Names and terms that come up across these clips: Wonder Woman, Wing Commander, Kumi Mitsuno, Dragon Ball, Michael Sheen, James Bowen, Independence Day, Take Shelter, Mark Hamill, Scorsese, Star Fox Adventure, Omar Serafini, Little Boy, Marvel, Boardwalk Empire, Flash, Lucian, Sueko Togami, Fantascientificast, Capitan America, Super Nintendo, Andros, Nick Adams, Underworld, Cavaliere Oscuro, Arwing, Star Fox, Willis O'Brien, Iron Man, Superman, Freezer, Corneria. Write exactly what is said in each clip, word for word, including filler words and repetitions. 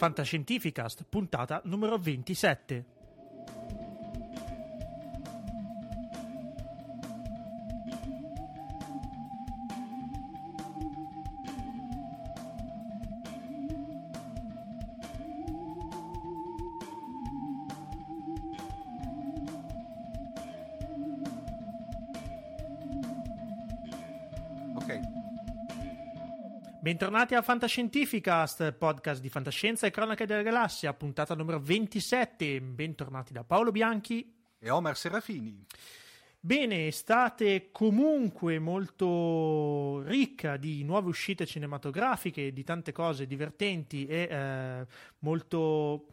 Fantascientificast, puntata numero ventisette. Bentornati a Fantascientificast, podcast di fantascienza e cronache della galassia, puntata numero ventisette. Bentornati da Paolo Bianchi e Omar Serafini. Bene, estate comunque molto ricca di nuove uscite cinematografiche, di tante cose divertenti e eh, molto...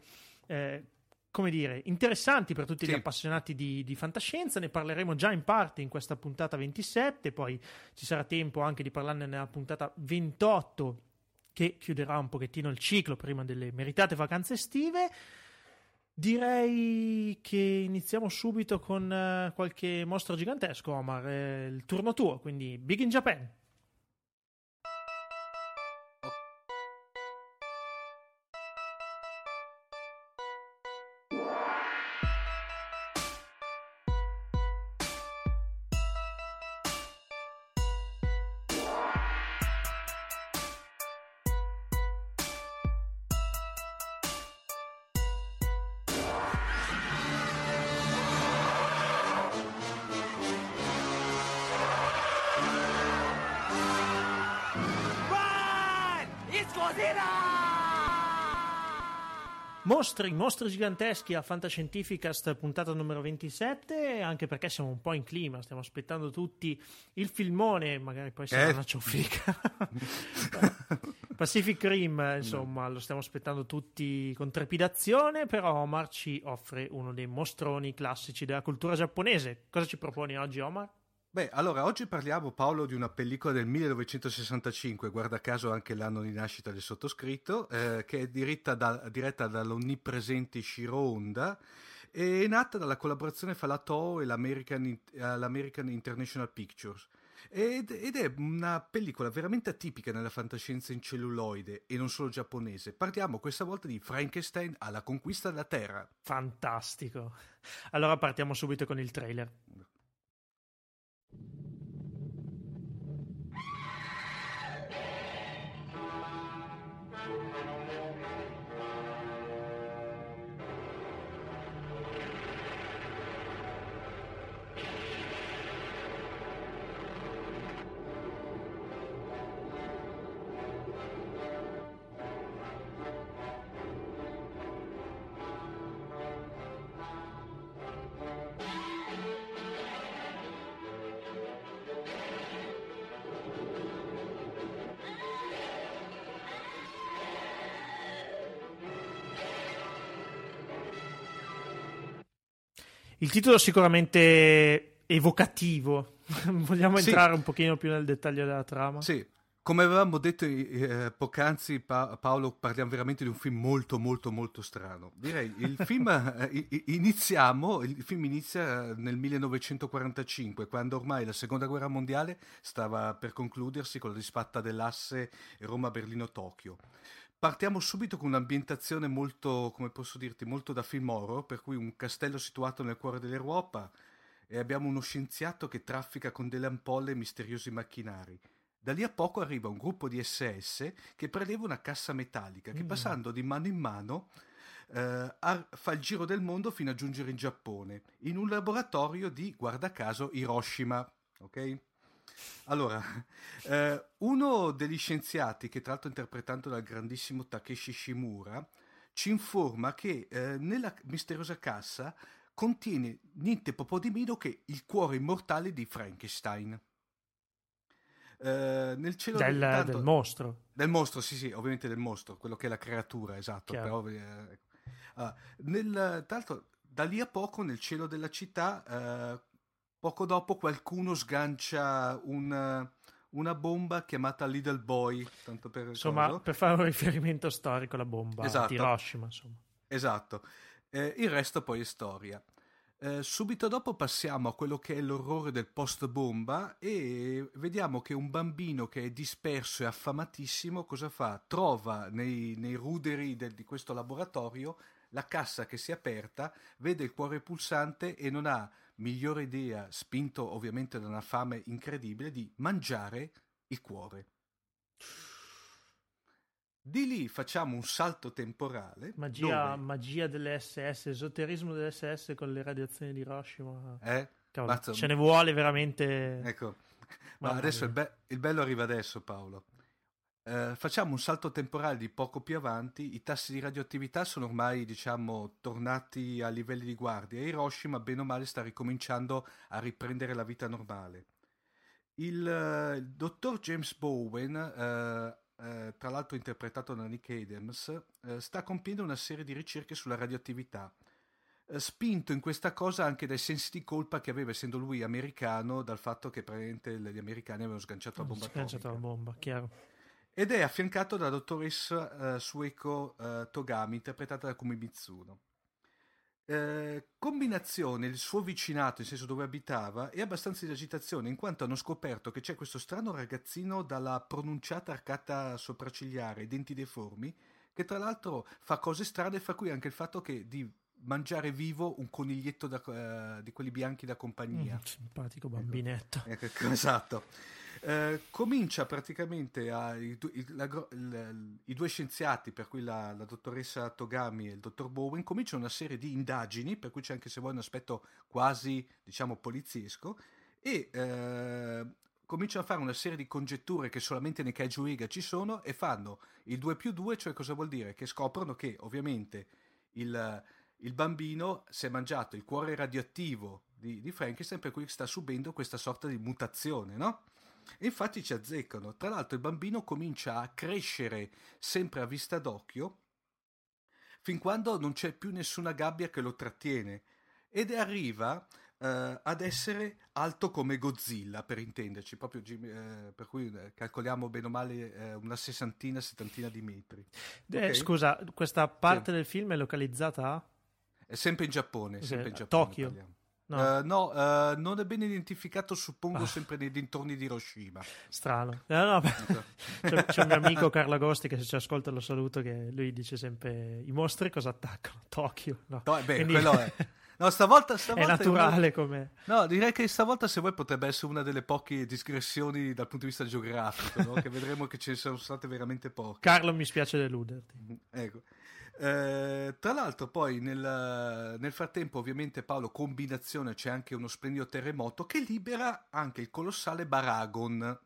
Eh, come dire, interessanti per tutti sì. Gli appassionati di, di fantascienza. Ne parleremo già in parte in questa puntata ventisette, poi ci sarà tempo anche di parlarne nella puntata ventotto, che chiuderà un pochettino il ciclo prima delle meritate vacanze estive. Direi che iniziamo subito con uh, qualche mostro gigantesco, Omar. È il turno tuo, quindi Big in Japan. Mostri, mostri giganteschi a Fantascientificast, puntata numero ventisette, anche perché siamo un po' in clima, stiamo aspettando tutti il filmone, magari poi sarà eh. una cioffica. Pacific Rim, insomma, no. Lo stiamo aspettando tutti con trepidazione, però Omar ci offre uno dei mostroni classici della cultura giapponese. Cosa ci proponi oggi, Omar? Beh, allora, oggi parliamo, Paolo, di una pellicola del millenovecentosessantacinque, guarda caso anche l'anno di nascita del sottoscritto, eh, che è diritta da, diretta dall'onnipresente Ishiro Honda e è nata dalla collaborazione fra la Toho e l'American, l'American International Pictures. Ed, ed è una pellicola veramente atipica nella fantascienza in celluloide e non solo giapponese. Parliamo questa volta di Frankenstein alla conquista della Terra. Fantastico! Allora partiamo subito con il trailer. Il titolo è sicuramente evocativo. Vogliamo entrare sì. un pochino più nel dettaglio della trama? Sì. come avevamo detto eh, poc'anzi, pa- Paolo, parliamo veramente di un film molto molto molto strano. Direi il film eh, iniziamo, il film inizia nel millenovecentoquarantacinque, quando ormai la seconda guerra mondiale stava per concludersi con la disfatta dell'asse Roma-Berlino-Tokyo. Partiamo subito con un'ambientazione molto, come posso dirti, molto da film horror, per cui un castello situato nel cuore dell'Europa e abbiamo uno scienziato che traffica con delle ampolle e misteriosi macchinari. Da lì a poco arriva un gruppo di esse esse che preleva una cassa metallica che, passando di mano in mano, eh, fa il giro del mondo fino a giungere in Giappone, in un laboratorio di, guarda caso, Hiroshima, ok? Allora, eh, uno degli scienziati, che tra l'altro interpretato dal grandissimo Takeshi Shimura, ci informa che eh, nella misteriosa cassa contiene niente po' di meno che il cuore immortale di Frankenstein. Eh, nel cielo del, tanto, del mostro. Del mostro, sì, sì, ovviamente del mostro, quello che è la creatura, esatto. Però, eh, ah, nel, tra l'altro, da lì a poco, nel cielo della città... Eh, poco dopo qualcuno sgancia una, una bomba chiamata Little Boy, tanto per insomma caso. Per fare un riferimento storico alla bomba, esatto, di Hiroshima, insomma. Esatto, eh, il resto poi è storia. Eh, subito dopo passiamo a quello che è l'orrore del post bomba e vediamo che un bambino che è disperso e affamatissimo cosa fa? Trova nei, nei ruderi del, di questo laboratorio la cassa che si è aperta, vede il cuore pulsante e non ha migliore idea, spinto ovviamente da una fame incredibile, di mangiare il cuore. Di lì facciamo un salto temporale. Magia, dove... magia delle esse esse, esoterismo delle esse esse con le radiazioni di Hiroshima. Eh? Cavolo, Mazza... ce ne vuole veramente. Ecco, ma adesso il, be- il bello arriva adesso, Paolo. Uh, facciamo un salto temporale di poco più avanti. I tassi di radioattività sono ormai, diciamo, tornati a livelli di guardia e Hiroshima bene o male sta ricominciando a riprendere la vita normale. Il, uh, il dottor James Bowen, uh, uh, tra l'altro interpretato da Nick Adams, uh, sta compiendo una serie di ricerche sulla radioattività, uh, spinto in questa cosa anche dai sensi di colpa che aveva, essendo lui americano, dal fatto che praticamente gli americani avevano sganciato la bomba sganciato la bomba, chiaro. Ed è affiancato dalla dottoressa uh, Sueko uh, Togami, interpretata da Kumi Mitsuno. Eh, combinazione, il suo vicinato, nel senso dove abitava, è abbastanza in agitazione, in quanto hanno scoperto che c'è questo strano ragazzino dalla pronunciata arcata sopraccigliare e denti deformi, che tra l'altro fa cose strane, fra cui anche il fatto che di mangiare vivo un coniglietto da, uh, di quelli bianchi da compagnia. Mm, simpatico bambinetto. Ecco, ecco, esatto. Eh, comincia praticamente a, i, la, la, i due scienziati, per cui la, la dottoressa Togami e il dottor Bowen, cominciano una serie di indagini, per cui c'è anche, se vuoi, un aspetto quasi, diciamo, poliziesco, e eh, cominciano a fare una serie di congetture che solamente nei Kaiju-Ega ci sono, e fanno il due più due, cioè cosa vuol dire? Che scoprono che ovviamente il, il bambino si è mangiato il cuore radioattivo di, di Frankenstein, per cui sta subendo questa sorta di mutazione, no? E infatti ci azzeccano. Tra l'altro il bambino comincia a crescere sempre a vista d'occhio, fin quando non c'è più nessuna gabbia che lo trattiene, ed arriva eh, ad essere alto come Godzilla, per intenderci, proprio eh, per cui calcoliamo bene o male eh, una sessantina, settantina di metri. Eh, okay? Scusa, questa parte sì. Del film è localizzata a? È sempre in Giappone, okay. Sempre in Giappone, Tokyo. Parliamo. No, uh, no uh, non è ben identificato, suppongo, ah. sempre nei dintorni di Hiroshima. Strano. No, no, c'è, c'è un mio amico Carlo Agosti, che se ci ascolta lo saluto, che lui dice sempre: i mostri cosa attaccano? Tokyo. No, no, beh, quindi... quello è. No, stavolta, stavolta è naturale come. No, direi che stavolta, se vuoi, potrebbe essere una delle poche digressioni dal punto di vista geografico, no? Che vedremo che ce ne sono state veramente poche. Carlo, mi spiace deluderti. Mm, ecco. Eh, tra l'altro poi nel, nel frattempo, ovviamente, Paolo, combinazione, c'è anche uno splendido terremoto che libera anche il colossale Baragon,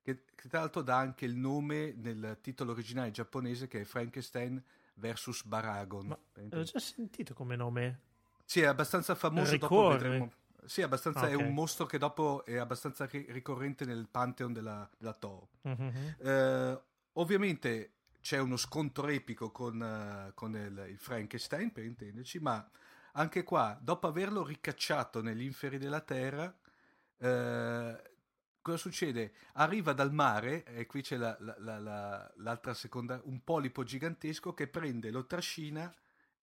che, che tra l'altro dà anche il nome nel titolo originale giapponese, che è Frankenstein versus Baragon. Ma l'ho già sentito come nome? Sì, è abbastanza famoso. Ricorre. Dopo vedremo. Sì, abbastanza, okay. È un mostro che dopo è abbastanza ri- ricorrente nel pantheon della, della Toho. Mm-hmm. Eh, ovviamente c'è uno scontro epico con, uh, con il, il Frankenstein, per intenderci, ma anche qua, dopo averlo ricacciato negli inferi della Terra, eh, cosa succede? Arriva dal mare, e qui c'è la, la, la, la, l'altra seconda, un polipo gigantesco che prende, lo trascina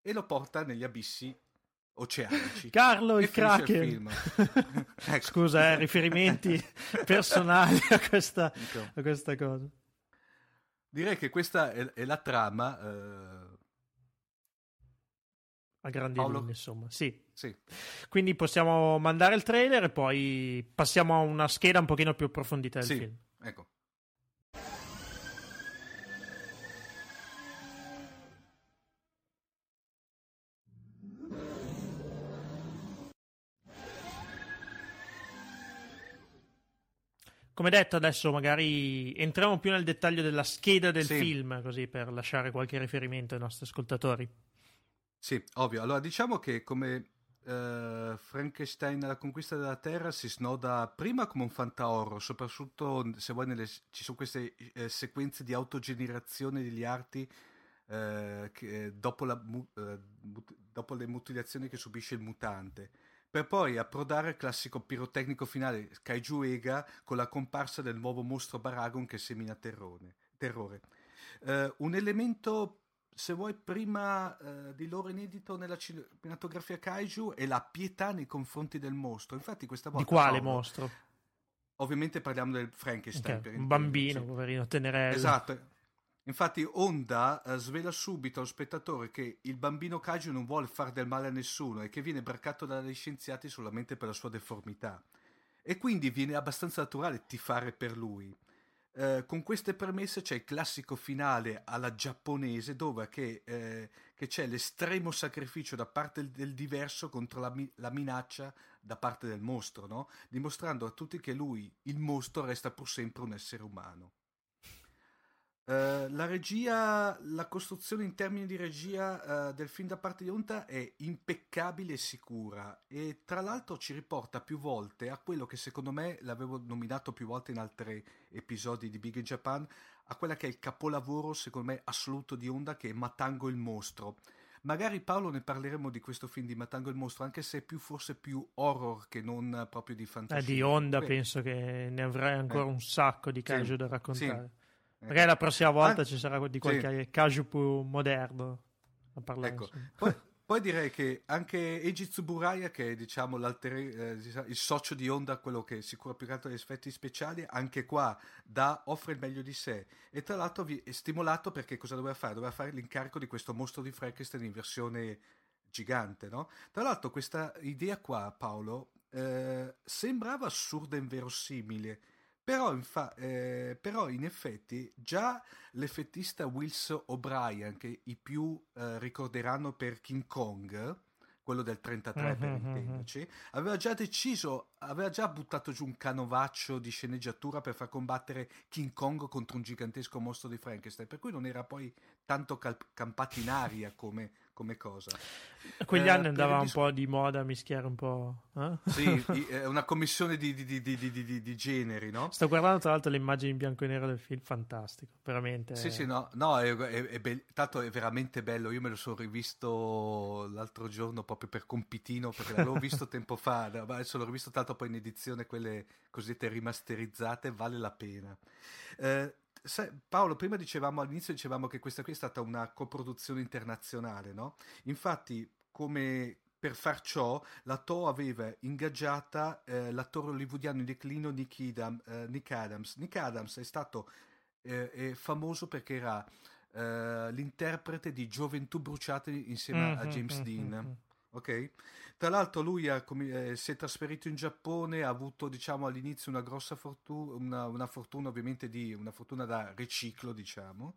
e lo porta negli abissi oceanici. Carlo e il Kraken. Il ecco. Scusa, eh, riferimenti personali a questa, a questa cosa. Direi che questa è, è la trama. Eh... A grandi linee, insomma, sì. sì. Quindi possiamo mandare il trailer e poi passiamo a una scheda un pochino più approfondita del sì. film. Ecco. Come detto, adesso magari entriamo più nel dettaglio della scheda del sì. film, così per lasciare qualche riferimento ai nostri ascoltatori. Sì, ovvio. Allora, diciamo che come eh, Frankenstein alla conquista della Terra si snoda prima come un fantahorror, soprattutto se vuoi nelle, ci sono queste eh, sequenze di autogenerazione degli arti eh, che, dopo, la, mu, eh, mut, dopo le mutilazioni che subisce il mutante, per poi approdare al classico pirotecnico finale Kaiju Ega con la comparsa del nuovo mostro Baragon che semina terrone, terrore. Eh, un elemento... se vuoi prima eh, di loro inedito nella cinematografia kaiju è la pietà nei confronti del mostro. Infatti questa volta di quale no, mostro? Ovviamente parliamo del Frankenstein, okay, per un bambino, sì. poverino, tenerello. Esatto. Infatti Honda eh, svela subito allo spettatore che il bambino kaiju non vuole far del male a nessuno e che viene braccato dagli scienziati solamente per la sua deformità, e quindi viene abbastanza naturale tifare per lui. Eh, con queste premesse c'è il classico finale alla giapponese dove che, eh, che c'è l'estremo sacrificio da parte del diverso contro la, mi- la minaccia da parte del mostro, no? Dimostrando a tutti che lui, il mostro, resta pur sempre un essere umano. Eh, la regia, la costruzione in termini di regia eh, del film da parte di Honda è impeccabile e sicura, e tra l'altro ci riporta più volte a quello che secondo me l'avevo nominato più volte in altri episodi di Big in Japan, a quella che è il capolavoro secondo me assoluto di Honda, che è Matango il mostro. Magari Paolo ne parleremo di questo film di Matango il mostro, anche se è più, forse più horror che non proprio di fantascienza. Eh, di Honda Beh. penso che ne avrai ancora eh. un sacco di kaiju sì. da raccontare. Sì. Magari la prossima volta ah, ci sarà di qualche sì. kaiju più moderno a parlare. Ecco. Poi, poi direi che anche Eiji Tsuburaya, che è diciamo l'alter, eh, il socio di Honda, quello che si cura più che altro degli effetti speciali, anche qua da, offre il meglio di sé. E tra l'altro vi è stimolato perché cosa doveva fare? Doveva fare l'incarico di questo mostro di Frankenstein in versione gigante, no? Tra l'altro questa idea qua, Paolo, eh, sembrava assurda e inverosimile, Però, infa- eh, però in effetti già l'effettista Willis O'Brien, che i più eh, ricorderanno per King Kong, quello del trentatré mm-hmm, per intenderci, mm-hmm. aveva già deciso, aveva già buttato giù un canovaccio di sceneggiatura per far combattere King Kong contro un gigantesco mostro di Frankenstein, per cui non era poi tanto cal- campato in aria come, come cosa. Quegli eh, anni andava un disc- po' di moda mischiare un po'... Eh? Sì, è una commissione di, di, di, di, di, di, di generi, no? Sto guardando tra l'altro le immagini in bianco e nero del film, fantastico, veramente. Sì, sì, no, no è, è, è be- tanto è veramente bello, io me lo sono rivisto l'altro giorno proprio per compitino, perché l'avevo visto tempo fa, adesso l'ho rivisto tanto poi in edizione, quelle cosiddette rimasterizzate, vale la pena. Eh, Paolo, prima dicevamo, all'inizio dicevamo che questa qui è stata una coproduzione internazionale, no? Infatti, come per far ciò, la Toho aveva ingaggiata eh, l'attore hollywoodiano in declino Nick, Idam, eh, Nick Adams. Nick Adams è stato eh, è famoso perché era eh, l'interprete di Gioventù bruciate insieme mm-hmm, a James mm-hmm. Dean. Ok, tra l'altro lui ha, eh, si è trasferito in Giappone, ha avuto diciamo all'inizio una grossa fortuna, una, una fortuna ovviamente di una fortuna da riciclo diciamo,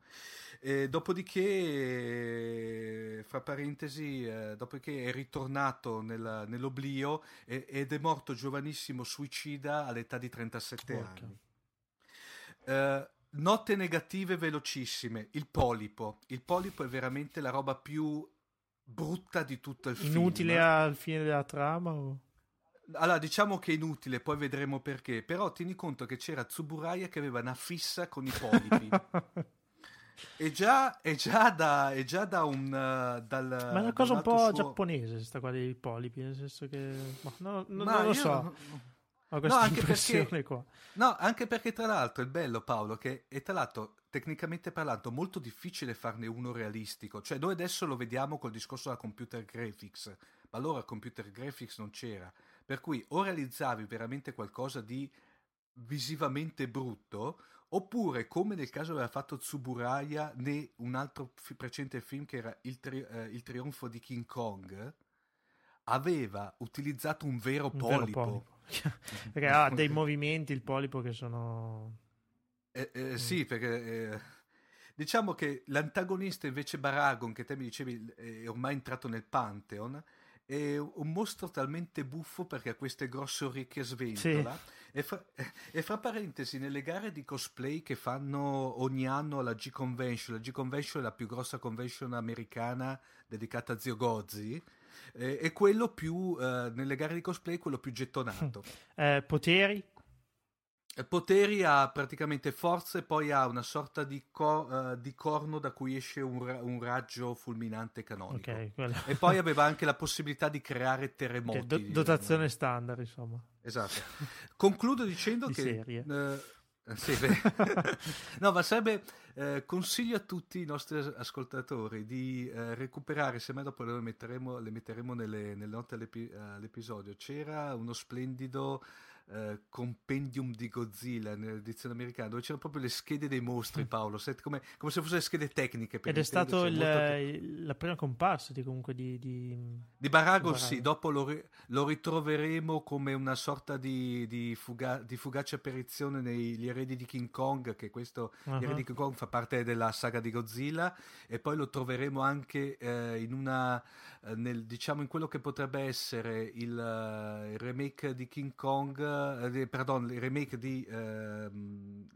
e dopodiché, eh, fra parentesi, eh, dopodiché è ritornato nella, nell'oblio e, ed è morto giovanissimo suicida all'età di trentasette Porca. anni. Eh, note negative velocissime, il polipo, il polipo è veramente la roba più brutta di tutto il film. Inutile al fine della trama? O? Allora, diciamo che è inutile, poi vedremo perché. Però tieni conto che c'era Tsuburaya che aveva una fissa con i polipi. E già, è già da, è già da un... Dal, Ma è una cosa un po' suo... giapponese, questa qua dei polipi, nel senso che... No, no, Ma non lo so. Io... Ho questa no, anche impressione perché, qua. No, anche perché tra l'altro è bello, Paolo, che è tra l'altro tecnicamente parlando molto difficile farne uno realistico. Cioè noi adesso lo vediamo col discorso della computer graphics, ma allora computer graphics non c'era. Per cui o realizzavi veramente qualcosa di visivamente brutto, oppure, come nel caso aveva fatto Tsuburaya né un altro f- precedente film che era Il, tri- eh, Il trionfo di King Kong, aveva utilizzato un vero un polipo, vero polipo. Perché ha dei movimenti il polipo che sono eh, eh, mm. sì, perché eh, diciamo che l'antagonista invece Baragon, che te mi dicevi è ormai entrato nel Pantheon, è un mostro talmente buffo perché ha queste grosse orecchie a sventola, sì. e, fra, e fra parentesi nelle gare di cosplay che fanno ogni anno alla G-Convention, la G-Convention è la più grossa convention americana dedicata a Zio Gozzi, e, e quello più eh, nelle gare di cosplay quello più gettonato. eh, poteri? Poteri ha praticamente forze, poi ha una sorta di, co- uh, di corno da cui esce un, ra- un raggio fulminante canonico. Okay, quello... E poi aveva anche la possibilità di creare terremoti. Okay, do- dotazione diciamo. Standard, insomma. Esatto. Concludo dicendo di che... Serie. Uh, sì, no, ma sarebbe eh, consiglio a tutti i nostri ascoltatori di eh, recuperare, semmai dopo le metteremo, le metteremo nelle, nelle note all'epi- all'episodio. C'era uno splendido Uh, compendium di Godzilla nell'edizione americana dove c'erano proprio le schede dei mostri, Paolo, come, come se fossero schede tecniche per ed è stato il, che... la prima comparsa di, comunque di, di... di Baragon, di sì, dopo lo, ri- lo ritroveremo come una sorta di, di, fuga- di fugace apparizione negli eredi di King Kong, che questo uh-huh. gli eredi di King Kong fa parte della saga di Godzilla, e poi lo troveremo anche eh, in una nel, diciamo in quello che potrebbe essere il, uh, il remake di King Kong Eh, perdon, il remake di ehm,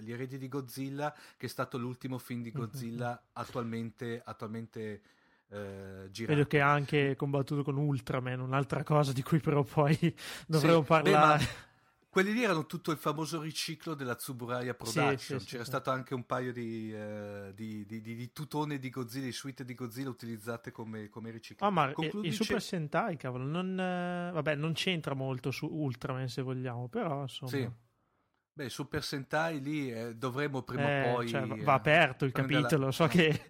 Gli eredi di Godzilla, che è stato l'ultimo film di Godzilla mm-hmm. attualmente, attualmente eh, girato. Vedo che ha anche combattuto con Ultraman, un'altra cosa di cui però poi dovremo sì, parlare. Beh, ma... Quelli lì erano tutto il famoso riciclo della Tsuburaya Production, sì, sì, sì, c'era sì. stato anche un paio di, eh, di, di, di, di tutone di Godzilla, di suite di Godzilla utilizzate come, come riciclo. Oh, ma Concludice... il Super Sentai, cavolo, non, eh, vabbè, non c'entra molto su Ultraman se vogliamo, però insomma... Sì. Beh, Super Sentai lì eh, dovremmo prima eh, o poi... Cioè, va, eh, va aperto il capitolo, la... so che...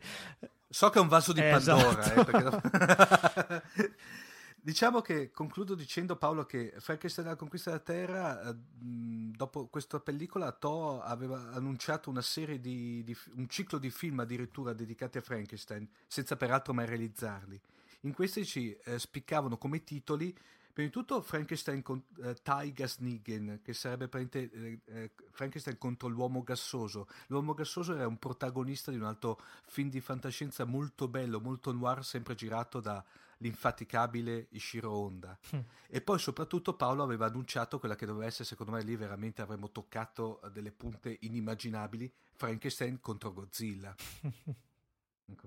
So che è un vaso di eh, Pandora, esatto. eh, perché... Diciamo che concludo dicendo, Paolo, che Frankenstein alla conquista della Terra, dopo questa pellicola, Toho aveva annunciato una serie di, di un ciclo di film addirittura dedicati a Frankenstein, senza peraltro mai realizzarli. In questi ci eh, spiccavano come titoli, prima di tutto Frankenstein con eh, Tai Gasnigen, che sarebbe praticamente eh, Frankenstein contro l'uomo gassoso. L'uomo gassoso era un protagonista di un altro film di fantascienza molto bello, molto noir, sempre girato da l'infaticabile Ishiro Honda. Mm. E poi soprattutto Paolo aveva annunciato quella che doveva essere, secondo me lì veramente avremmo toccato delle punte inimmaginabili, Frankenstein contro Godzilla. Ecco.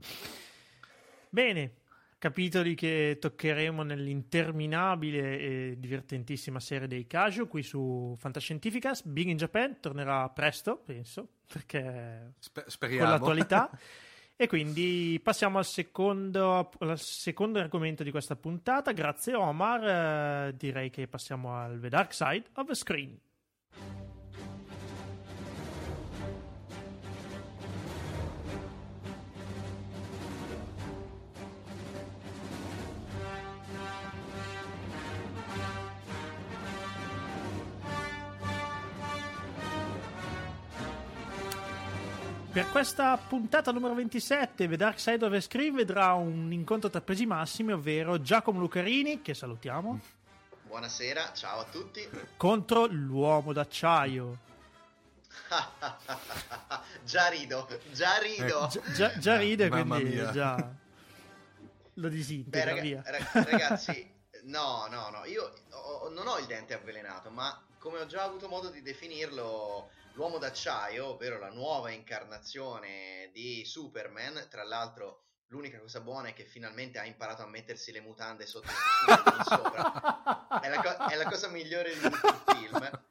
Bene, capitoli che toccheremo nell'interminabile e divertentissima serie dei Kaiju qui su Fantascientificast. Big in Japan tornerà presto, penso, perché Sper- speriamo. Con l'attualità. E quindi passiamo al secondo, al secondo argomento di questa puntata. Grazie Omar, eh, direi che passiamo al The Dark Side of the Screen. Per questa puntata numero ventisette, The Dark Side of the Screen vedrà un incontro tra pesi massimi, ovvero Giacomo Lucarini, che salutiamo. Buonasera, ciao a tutti. Contro l'uomo d'acciaio. Già rido, già rido. Eh, gi- gi- già ride, quindi già lo disintegra. Beh, raga- via. Rag- ragazzi, no, no, no, io ho, non ho il dente avvelenato, ma come ho già avuto modo di definirlo... L'uomo d'acciaio, ovvero la nuova incarnazione di Superman, tra l'altro l'unica cosa buona è che finalmente ha imparato a mettersi le mutande sotto il sopra, è la, co- è la cosa migliore di tutto il film,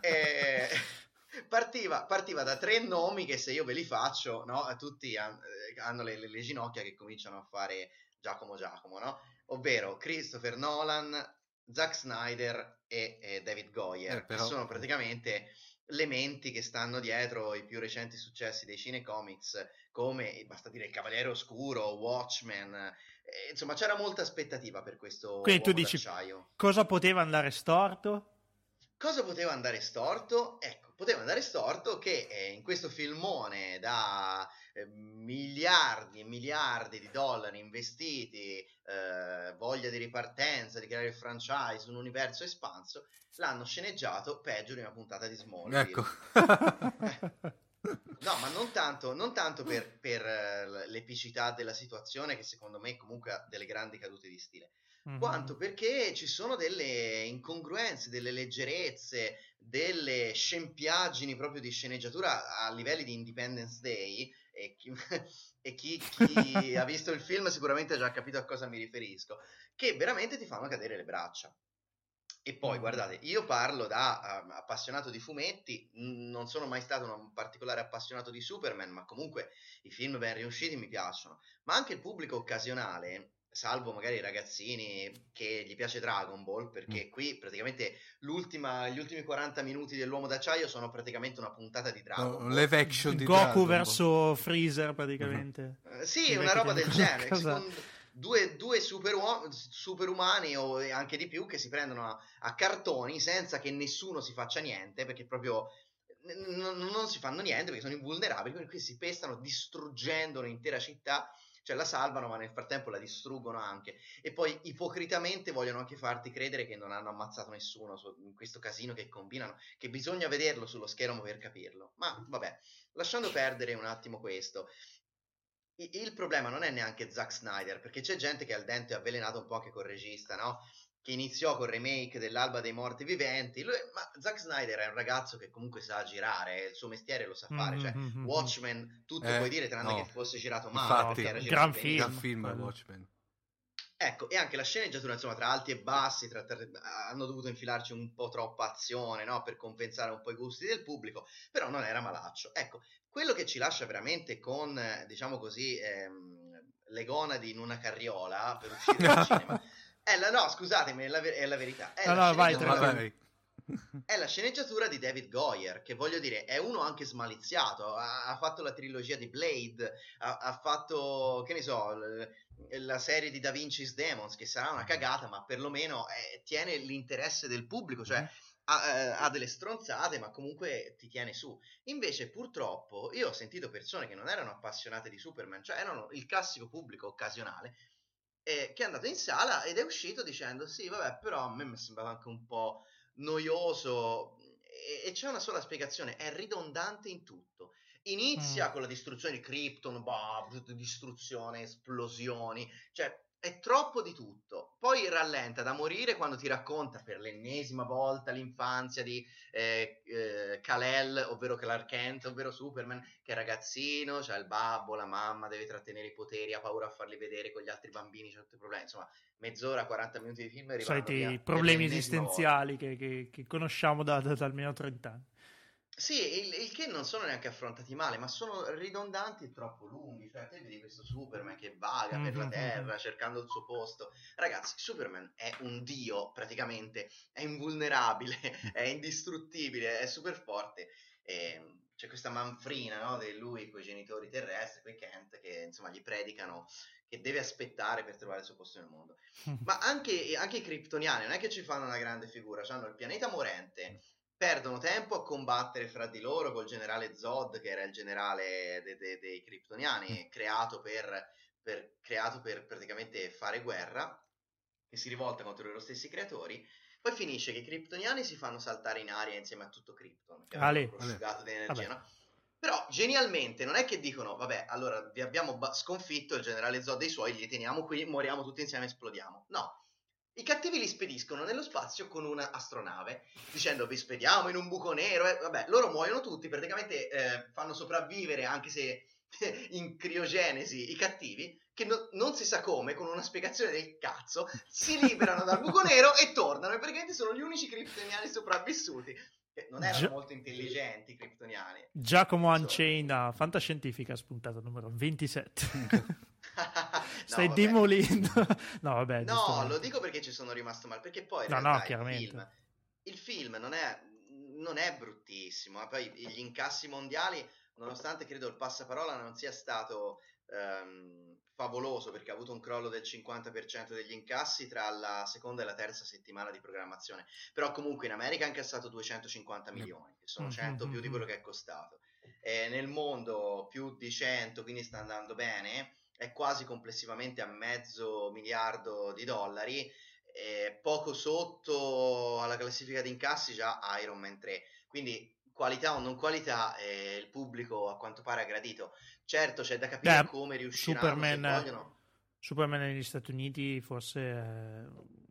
e partiva, partiva da tre nomi che se io ve li faccio, no, tutti han- hanno le, le ginocchia che cominciano a fare Giacomo Giacomo, no? Ovvero Christopher Nolan, Zack Snyder e, e David Goyer, eh, però... che sono praticamente le menti che stanno dietro i più recenti successi dei cinecomics, come basta dire Il Cavaliere Oscuro, Watchmen, eh, insomma c'era molta aspettativa per questo. Quindi tu dici, d'acciaio. Cosa poteva andare storto? Cosa poteva andare storto? Ecco, poteva andare storto che eh, in questo filmone da eh, miliardi e miliardi di dollari investiti, eh, voglia di ripartenza, di creare il franchise, un universo espanso, l'hanno sceneggiato peggio di una puntata di Smallville. Ecco. eh. No, ma non tanto, non tanto per, per l'epicità della situazione, che secondo me comunque ha delle grandi cadute di stile, mm-hmm. quanto perché ci sono delle incongruenze, delle leggerezze, delle scempiaggini proprio di sceneggiatura a livelli di Independence Day, e chi, e chi, chi ha visto il film sicuramente ha già capito a cosa mi riferisco, che veramente ti fanno cadere le braccia. E poi, guardate, io parlo da uh, appassionato di fumetti, n- non sono mai stato un particolare appassionato di Superman, ma comunque i film ben riusciti mi piacciono. Ma anche il pubblico occasionale, salvo magari i ragazzini che gli piace Dragon Ball, perché mm. qui praticamente l'ultima, gli ultimi quaranta minuti dell'Uomo d'Acciaio sono praticamente una puntata di Dragon Ball. Oh, live action di Goku Dragon verso Ball. Freezer, praticamente. Uh, sì, una roba del genere. Due, due super uom- superumani o anche di più che si prendono a, a cartoni senza che nessuno si faccia niente, perché proprio n- n- non si fanno niente perché sono invulnerabili, quindi qui si pestano distruggendo un'intera città, cioè la salvano ma nel frattempo la distruggono anche, e poi ipocritamente vogliono anche farti credere che non hanno ammazzato nessuno in questo casino che combinano, che bisogna vederlo sullo schermo per capirlo. Ma vabbè, lasciando perdere un attimo questo, il problema non è neanche Zack Snyder, perché c'è gente che ha il dente avvelenato un po' anche col regista, no? Che iniziò col remake dell'Alba dei Morti Viventi. Lui, ma Zack Snyder è un ragazzo che comunque sa girare, il suo mestiere lo sa fare, cioè Watchmen tutto eh, puoi dire tranne no. che fosse girato male. Infatti, era girato gran, film, gran film è Watchmen. Ecco, e anche la sceneggiatura, insomma, tra alti e bassi, tra, tra, hanno dovuto infilarci un po' troppa azione, no? Per compensare un po' i gusti del pubblico, però non era malaccio. Ecco, quello che ci lascia veramente con, diciamo così, ehm, le gonadi in una carriola per uscire dal cinema. È la, no, scusatemi, è la, ver- è la verità. È, no, la no, vai, vai. È la sceneggiatura di David Goyer, che voglio dire, è uno anche smaliziato, ha, ha fatto la trilogia di Blade, ha, ha fatto, che ne so... L- la serie di Da Vinci's Demons, che sarà una cagata, ma perlomeno eh, tiene l'interesse del pubblico, cioè ha, ha delle stronzate ma comunque ti tiene su. Invece purtroppo io ho sentito persone che non erano appassionate di Superman, cioè erano il classico pubblico occasionale, eh, che è andato in sala ed è uscito dicendo sì vabbè, però a me mi sembrava anche un po' noioso, e, e c'è una sola spiegazione: è ridondante in tutto. Inizia mm. con la distruzione di Krypton, bah, distruzione, esplosioni, cioè è troppo di tutto. Poi rallenta da morire quando ti racconta per l'ennesima volta l'infanzia di eh, eh, Kal-El, ovvero Clark Kent, ovvero Superman, che è ragazzino, c'ha cioè il babbo, la mamma, deve trattenere i poteri, ha paura a farli vedere con gli altri bambini, c'è tutti i problemi, insomma mezz'ora, quaranta minuti di film e arrivano via. I problemi esistenziali che, che, che conosciamo da, da, da almeno trent'anni. Sì, il, il che non sono neanche affrontati male, ma sono ridondanti e troppo lunghi. Cioè, te vedi questo Superman che vaga per la Terra cercando il suo posto. Ragazzi, Superman è un dio praticamente, è invulnerabile, è indistruttibile, è super forte. E c'è questa manfrina, no, di lui con i genitori terrestri, quei Kent, che insomma gli predicano che deve aspettare per trovare il suo posto nel mondo. Ma anche, anche i kryptoniani non è che ci fanno una grande figura, cioè hanno il pianeta morente, perdono tempo a combattere fra di loro col generale Zod, che era il generale de- de- dei kryptoniani, creato per, per, creato per praticamente fare guerra, che si rivolta contro i loro stessi creatori. Poi finisce che i kryptoniani si fanno saltare in aria insieme a tutto Krypton, che è prosciugato di energia, no? Però genialmente non è che dicono vabbè, allora vi abbiamo ba- sconfitto il generale Zod e i suoi, li teniamo qui, moriamo tutti insieme e esplodiamo. No. I cattivi li spediscono nello spazio con un'astronave, dicendo vi spediamo in un buco nero, e vabbè, loro muoiono tutti, praticamente eh, fanno sopravvivere, anche se in criogenesi, i cattivi, che no, non si sa come, con una spiegazione del cazzo, si liberano dal buco nero e tornano, e praticamente sono gli unici kryptoniani sopravvissuti. Non erano Gi- molto intelligenti i kryptoniani. Giacomo Unchained, Fantascientificast, puntata numero ventisette. stai vabbè. demolendo. No, vabbè, no, lo dico perché ci sono rimasto male, perché poi in no, realtà no, chiaramente. Il film, il film non è non è bruttissimo, poi gli incassi mondiali, nonostante credo il passaparola non sia stato ehm, favoloso, perché ha avuto un crollo del cinquanta per cento degli incassi tra la seconda e la terza settimana di programmazione, però comunque in America ha incassato duecentocinquanta milioni, che sono cento più di quello che è costato, e nel mondo più di cento, quindi sta andando bene, è quasi complessivamente a mezzo miliardo di dollari, e poco sotto alla classifica di incassi già Iron Man tre, quindi qualità o non qualità, eh, il pubblico a quanto pare ha gradito. Certo c'è da capire Beh, come riusciranno. Superman, Superman negli Stati Uniti forse è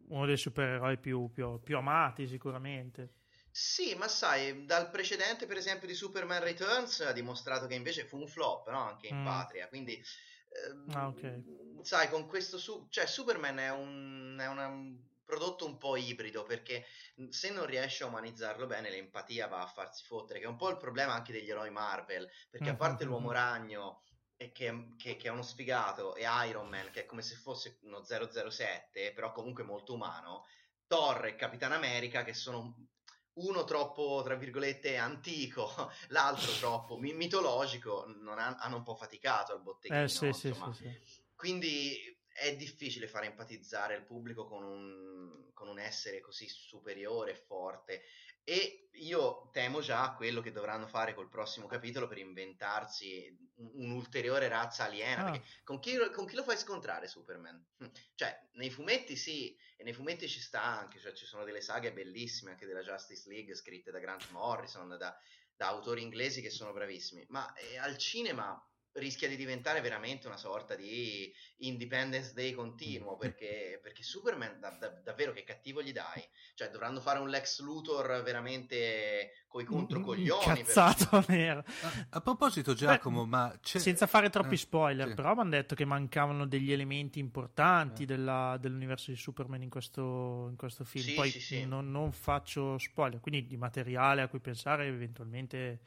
uno dei supereroi più, più, più amati sicuramente. Sì, ma sai, dal precedente per esempio di Superman Returns ha dimostrato che invece fu un flop, no? Anche in mm. patria, quindi eh, ah, okay. sai, con questo su- cioè Superman è un è una... prodotto un po' ibrido, perché se non riesce a umanizzarlo bene l'empatia va a farsi fottere, che è un po' il problema anche degli eroi Marvel, perché a parte l'Uomo Ragno e che, che, che è uno sfigato, e Iron Man che è come se fosse uno zero zero sette però comunque molto umano, Thor e Capitan America che sono uno troppo tra virgolette antico, l'altro troppo mitologico, non ha, hanno un po' faticato al botteghino, eh, sì, sì, sì, sì. Quindi è difficile fare empatizzare il pubblico con un, con un essere così superiore e forte, e io temo già quello che dovranno fare col prossimo capitolo per inventarsi un'ulteriore razza aliena, ah. perché con chi, con chi lo fai scontrare Superman? Cioè nei fumetti sì, e nei fumetti ci sta anche, cioè ci sono delle saghe bellissime anche della Justice League scritte da Grant Morrison, da, da autori inglesi che sono bravissimi, ma eh, al cinema rischia di diventare veramente una sorta di Independence Day continuo, perché, perché Superman da, da, davvero che cattivo gli dai, cioè dovranno fare un Lex Luthor veramente coi controcoglioni, cazzato per... nero. A, a proposito Giacomo, beh, ma c'è... senza fare troppi spoiler, eh, sì. però mi hanno detto che mancavano degli elementi importanti eh. della, dell'universo di Superman in questo, in questo film, sì, poi sì, sì. Non, non faccio spoiler, quindi di materiale a cui pensare eventualmente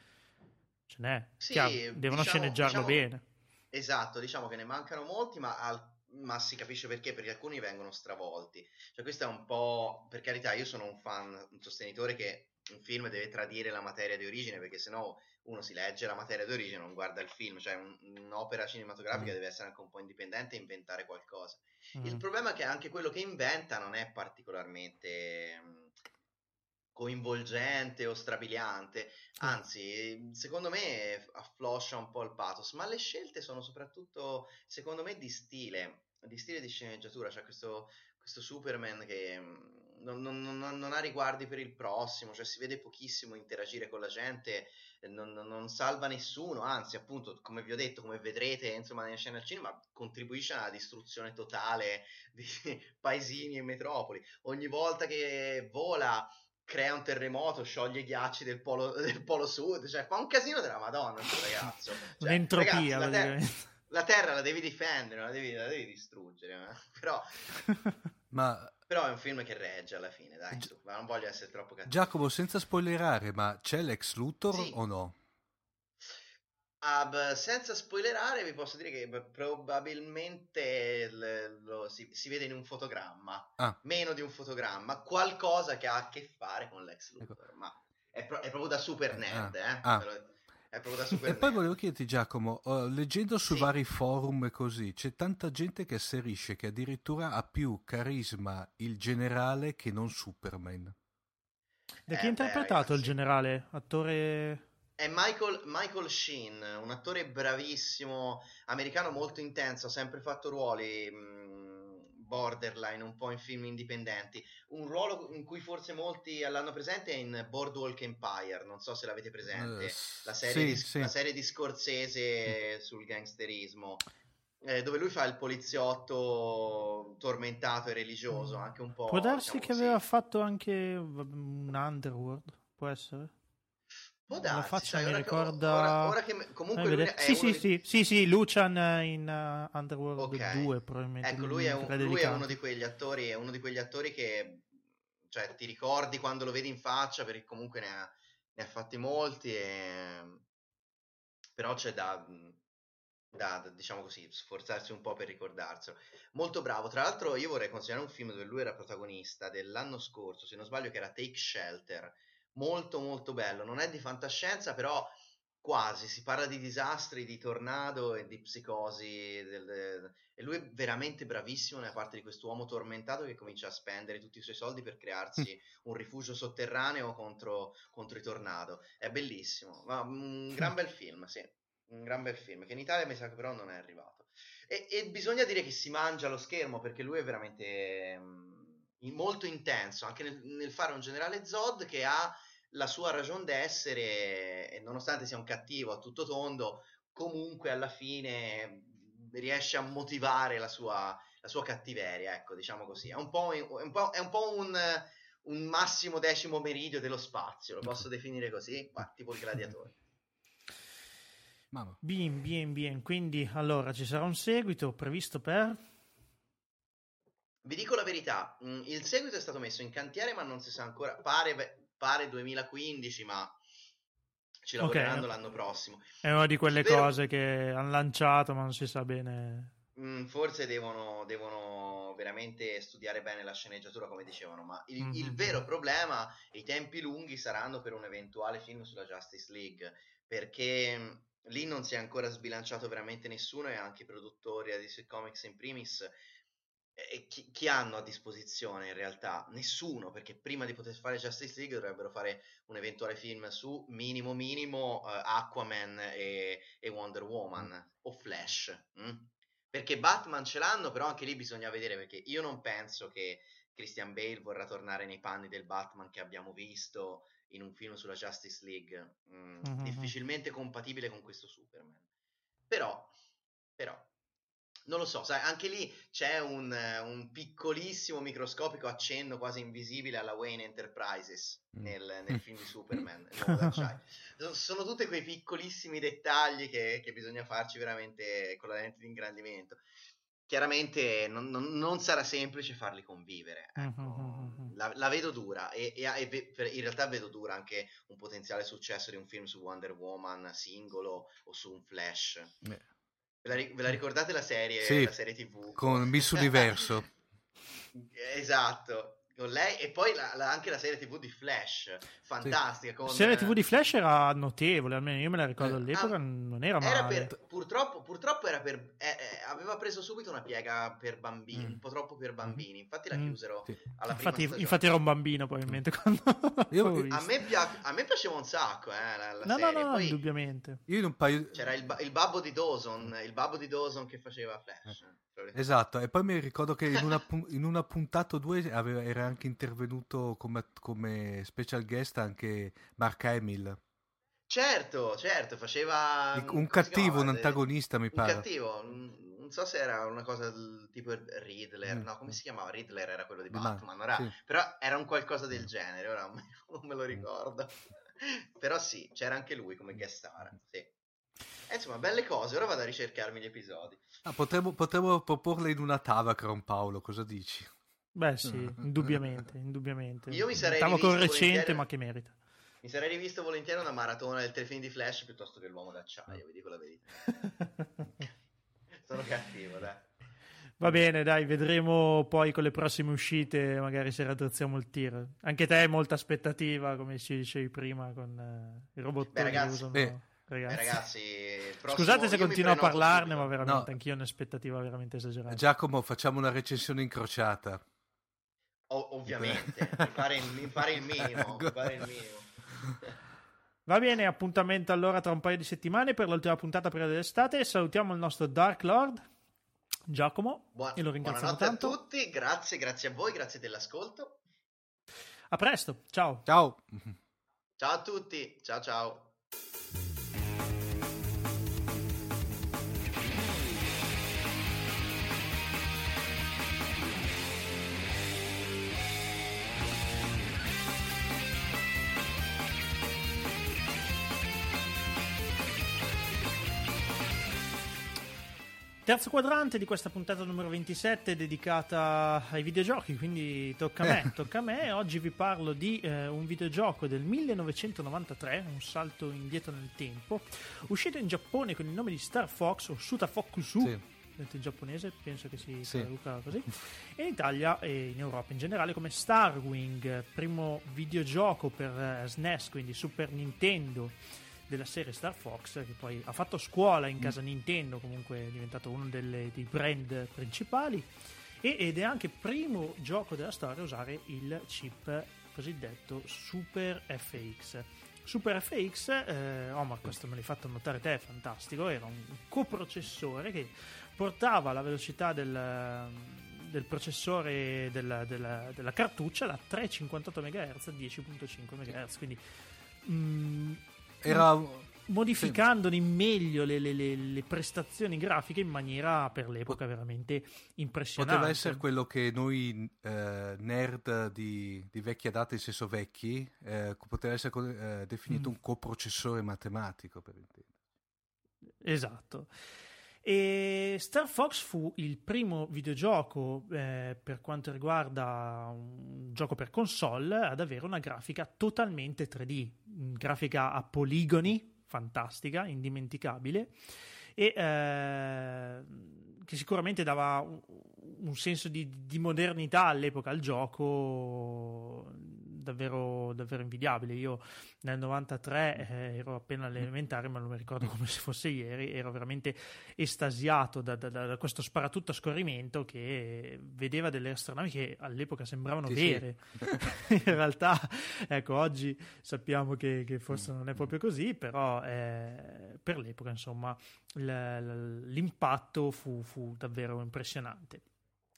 ce n'è, sì, devono diciamo, sceneggiarlo diciamo, bene. Esatto, diciamo che ne mancano molti, ma, al, ma si capisce perché, perché alcuni vengono stravolti. Cioè questo è un po', per carità, io sono un fan, un sostenitore che un film deve tradire la materia di origine, perché sennò uno si legge la materia di origine, non guarda il film, cioè un, un'opera cinematografica mm. deve essere anche un po' indipendente e inventare qualcosa. Mm. Il problema è che anche quello che inventa non è particolarmente... Mh, coinvolgente o strabiliante, anzi secondo me affloscia un po' il pathos, ma le scelte sono soprattutto secondo me di stile, di stile di sceneggiatura, cioè questo, questo Superman che non, non, non, non ha riguardi per il prossimo, cioè si vede pochissimo interagire con la gente, non, non salva nessuno, anzi appunto come vi ho detto, come vedrete insomma nelle scene al cinema, contribuisce alla distruzione totale di paesini e metropoli, ogni volta che vola crea un terremoto, scioglie i ghiacci del polo, del polo sud, cioè fa un casino della Madonna questo ragazzo. Cioè, un'entropia, ragazzi, la, ter- la terra la devi difendere, la devi, la devi distruggere, ma... però ma... però è un film che regge alla fine, dai, Gi- ma non voglio essere troppo cattivo. Giacomo, senza spoilerare, ma c'è Lex Luthor sì. o no? Uh, beh, senza spoilerare vi posso dire che beh, probabilmente l- lo si-, si vede in un fotogramma, ah. meno di un fotogramma, qualcosa che ha a che fare con Lex Luthor, ecco. ma è, pro- è proprio da super nerd, ah. eh? Ah. Lo- è proprio da super nerd. E poi volevo chiederti Giacomo, uh, leggendo su sì. vari forum e così, c'è tanta gente che asserisce che addirittura ha più carisma il generale che non Superman. Da chi è eh, interpretato beh, il generale? Attore... È Michael, Michael Sheen, un attore bravissimo, americano molto intenso, ha sempre fatto ruoli mh, borderline, un po' in film indipendenti. Un ruolo in cui forse molti l'hanno presente è in Boardwalk Empire, non so se l'avete presente, la serie, sì, di, sì. la serie di Scorsese sul gangsterismo, eh, dove lui fa il poliziotto tormentato e religioso, anche un po'... Può darsi diciamo che aveva sì. fatto anche un Underworld, può essere? Può darsi, la faccia sai, mi ora ricorda che, ora, ora che me, comunque lui è sì, sì, di... sì, sì, sì, Lucian in uh, Underworld okay. due probabilmente, ecco, lui, lui, è, un, lui è uno di quegli attori è uno di quegli attori che cioè ti ricordi quando lo vedi in faccia, perché comunque ne ha, ne ha fatti molti e... però c'è da da, da diciamo così, sforzarsi un po' per ricordarselo. Molto bravo. Tra l'altro io vorrei consigliare un film dove lui era protagonista dell'anno scorso, se non sbaglio, che era Take Shelter. Molto molto bello, non è di fantascienza però quasi, si parla di disastri, di tornado e di psicosi del, del, e lui è veramente bravissimo nella parte di quest'uomo tormentato che comincia a spendere tutti i suoi soldi per crearsi un rifugio sotterraneo contro, contro i tornado. È bellissimo, ma un gran bel film, sì, un gran bel film che in Italia mi sa che però non è arrivato, e, e bisogna dire che si mangia lo schermo perché lui è veramente mh, molto intenso anche nel, nel fare un generale Zod che ha la sua ragion d'essere, e nonostante sia un cattivo a tutto tondo, comunque alla fine riesce a motivare la sua, la sua cattiveria, ecco, diciamo così. È un po', è un, po', è un, po un, un massimo decimo meridio dello spazio, lo posso definire così? Ma, tipo il gladiatore. Mamma. Bien, bien, bien. Quindi, allora, ci sarà un seguito previsto per... Vi dico la verità, il seguito è stato messo in cantiere, ma non si sa ancora, pare... pare duemilaquindici, ma ci lavoreranno, okay, l'anno prossimo. È una di quelle Spero... cose che hanno lanciato ma non si sa bene. Mm, forse devono, devono veramente studiare bene la sceneggiatura, come dicevano, ma il, mm-hmm. il vero problema, i tempi lunghi, saranno per un eventuale film sulla Justice League, perché lì non si è ancora sbilanciato veramente nessuno, e anche i produttori di D C Comics in primis, E chi, chi hanno a disposizione in realtà? Nessuno, perché prima di poter fare Justice League dovrebbero fare un eventuale film su minimo minimo uh, Aquaman e, e Wonder Woman mm. o Flash mm? perché Batman ce l'hanno, però anche lì bisogna vedere, perché io non penso che Christian Bale vorrà tornare nei panni del Batman che abbiamo visto in un film sulla Justice League, mm, mm-hmm. difficilmente compatibile con questo Superman, però però non lo so, sai, anche lì c'è un, un piccolissimo microscopico accenno quasi invisibile alla Wayne Enterprises nel, nel film di Superman. No, sono tutti quei piccolissimi dettagli che, che bisogna farci veramente con la lente di ingrandimento. Chiaramente non, non, non sarà semplice farli convivere, ecco. uh-huh. la, la vedo dura, e, e, e in realtà vedo dura anche un potenziale successo di un film su Wonder Woman singolo o su un Flash. Beh. Ve la, ve la ricordate la serie, sì, la serie tivù? Con Miss Diverso. Esatto, con lei, e poi la, la, anche la serie tivù di Flash, fantastica. Sì. Con... La serie tivù di Flash era notevole, almeno io me la ricordo eh, all'epoca, ah, non era male. Purtroppo, purtroppo era per, eh, eh, aveva preso subito una piega per bambini, mm. un po' troppo per bambini, infatti la chiusero mm. alla infatti, prima Infatti era un bambino probabilmente quando io, a, me piac- a me piaceva un sacco eh, la, la no, serie. No, no, no, poi indubbiamente. Io in un paio... C'era il, ba- il babbo di Dawson, il babbo di Dawson che faceva Flash. Eh. Esatto, e poi mi ricordo che in una, in una puntata due aveva, era anche intervenuto come, come special guest anche Mark Hamill. Certo, certo, faceva... Un cattivo, un antagonista, mi pare. Un cattivo, non so se era una cosa tipo Riddler, mm. no, come si chiamava? Riddler era quello di Batman, ora, sì. Però era un qualcosa del genere, ora non me lo ricordo. Però sì, c'era anche lui come guest star, sì. Eh, insomma, belle cose, ora vado a ricercarmi gli episodi. Ah, potremmo, potremmo proporle in una tava, Cron Paolo, cosa dici? Beh sì, indubbiamente, indubbiamente. Io mi sarei Stavo con recente, volentieri... ma che merita. Mi sarei rivisto volentieri una maratona del telefilm di Flash piuttosto che l'Uomo d'Acciaio, vi dico la verità. Sono cattivo, dai. Va bene, dai, vedremo poi con le prossime uscite, magari se raddrizziamo il tiro. Anche te hai molta aspettativa, come ci dicevi prima, con eh, il robottone che usano... Beh. Ragazzi, eh, ragazzi prossimo, scusate se continuo a parlarne, subito. Ma veramente no. Anch'io ho un'aspettativa veramente esagerata. Giacomo, facciamo una recensione incrociata. O- ovviamente, mi pare, mi pare il minimo, mi pare il minimo. Va bene, appuntamento allora tra un paio di settimane per l'ultima puntata prima dell'estate. Salutiamo il nostro Dark Lord Giacomo Buon- e lo ringraziamo tanto. Buonanotte a tutti, grazie, grazie a voi, grazie dell'ascolto. A presto, ciao. Ciao. Ciao a tutti, ciao ciao. Terzo quadrante di questa puntata numero ventisette dedicata ai videogiochi, quindi tocca a me, tocca a me. Oggi vi parlo di eh, un videogioco del millenovecentonovantatré, un salto indietro nel tempo, uscito in Giappone con il nome di Star Fox o Sutafokusu. Sì. Detto in giapponese, penso che si traduca sì. così. E in Italia e in Europa in generale come Starwing, primo videogioco per S N E S, quindi Super Nintendo, della serie Star Fox, che poi ha fatto scuola in casa Nintendo, comunque è diventato uno delle, dei brand principali, e, ed è anche primo gioco della storia a usare il chip cosiddetto Super F X. Super F X, eh, Omar, questo me l'hai fatto notare te, è fantastico, era un coprocessore che portava la velocità del, del processore della, della, della cartuccia da trecentocinquantotto megahertz a dieci virgola cinque megahertz, quindi... Mm, Era... modificandone meglio le, le, le, le prestazioni grafiche in maniera per l'epoca veramente impressionante. Poteva essere quello che noi eh, nerd di, di vecchia data, in senso vecchi, eh, poteva essere eh, definito mm. un coprocessore matematico, per intendere. Esatto. E Star Fox fu il primo videogioco eh, per quanto riguarda un gioco per console ad avere una grafica totalmente tre D, grafica a poligoni, fantastica, indimenticabile, e eh, che sicuramente dava un, un senso di, di modernità all'epoca al gioco davvero, davvero invidiabile. Io nel novantatré eh, ero appena all'elementare, ma non mi ricordo come se fosse ieri, ero veramente estasiato da, da, da questo sparatutto a scorrimento che vedeva delle astronavi che all'epoca sembravano sì, vere sì. In realtà, ecco, oggi sappiamo che, che forse non è proprio così, però eh, per l'epoca insomma l'impatto fu, fu davvero impressionante.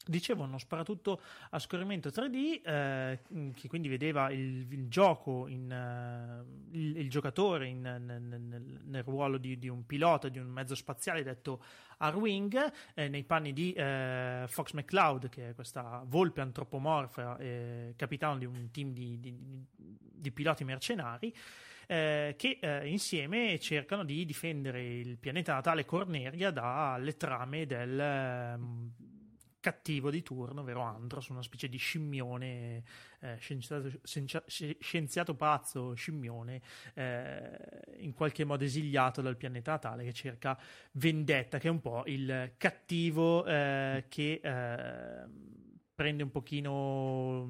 Dicevo, uno sparatutto a scorrimento tre D eh, che quindi vedeva il, il gioco in, uh, il, il giocatore in, nel, nel ruolo di, di un pilota di un mezzo spaziale detto Arwing, eh, nei panni di eh, Fox McCloud, che è questa volpe antropomorfa, eh, capitano di un team di, di, di piloti mercenari, eh, che eh, insieme cercano di difendere il pianeta natale Corneria dalle trame del... Eh, cattivo di turno, vero Andros, una specie di scimmione, eh, scienziato, scienziato pazzo scimmione, eh, in qualche modo esiliato dal pianeta natale, che cerca vendetta, che è un po' il cattivo eh, che eh, prende un pochino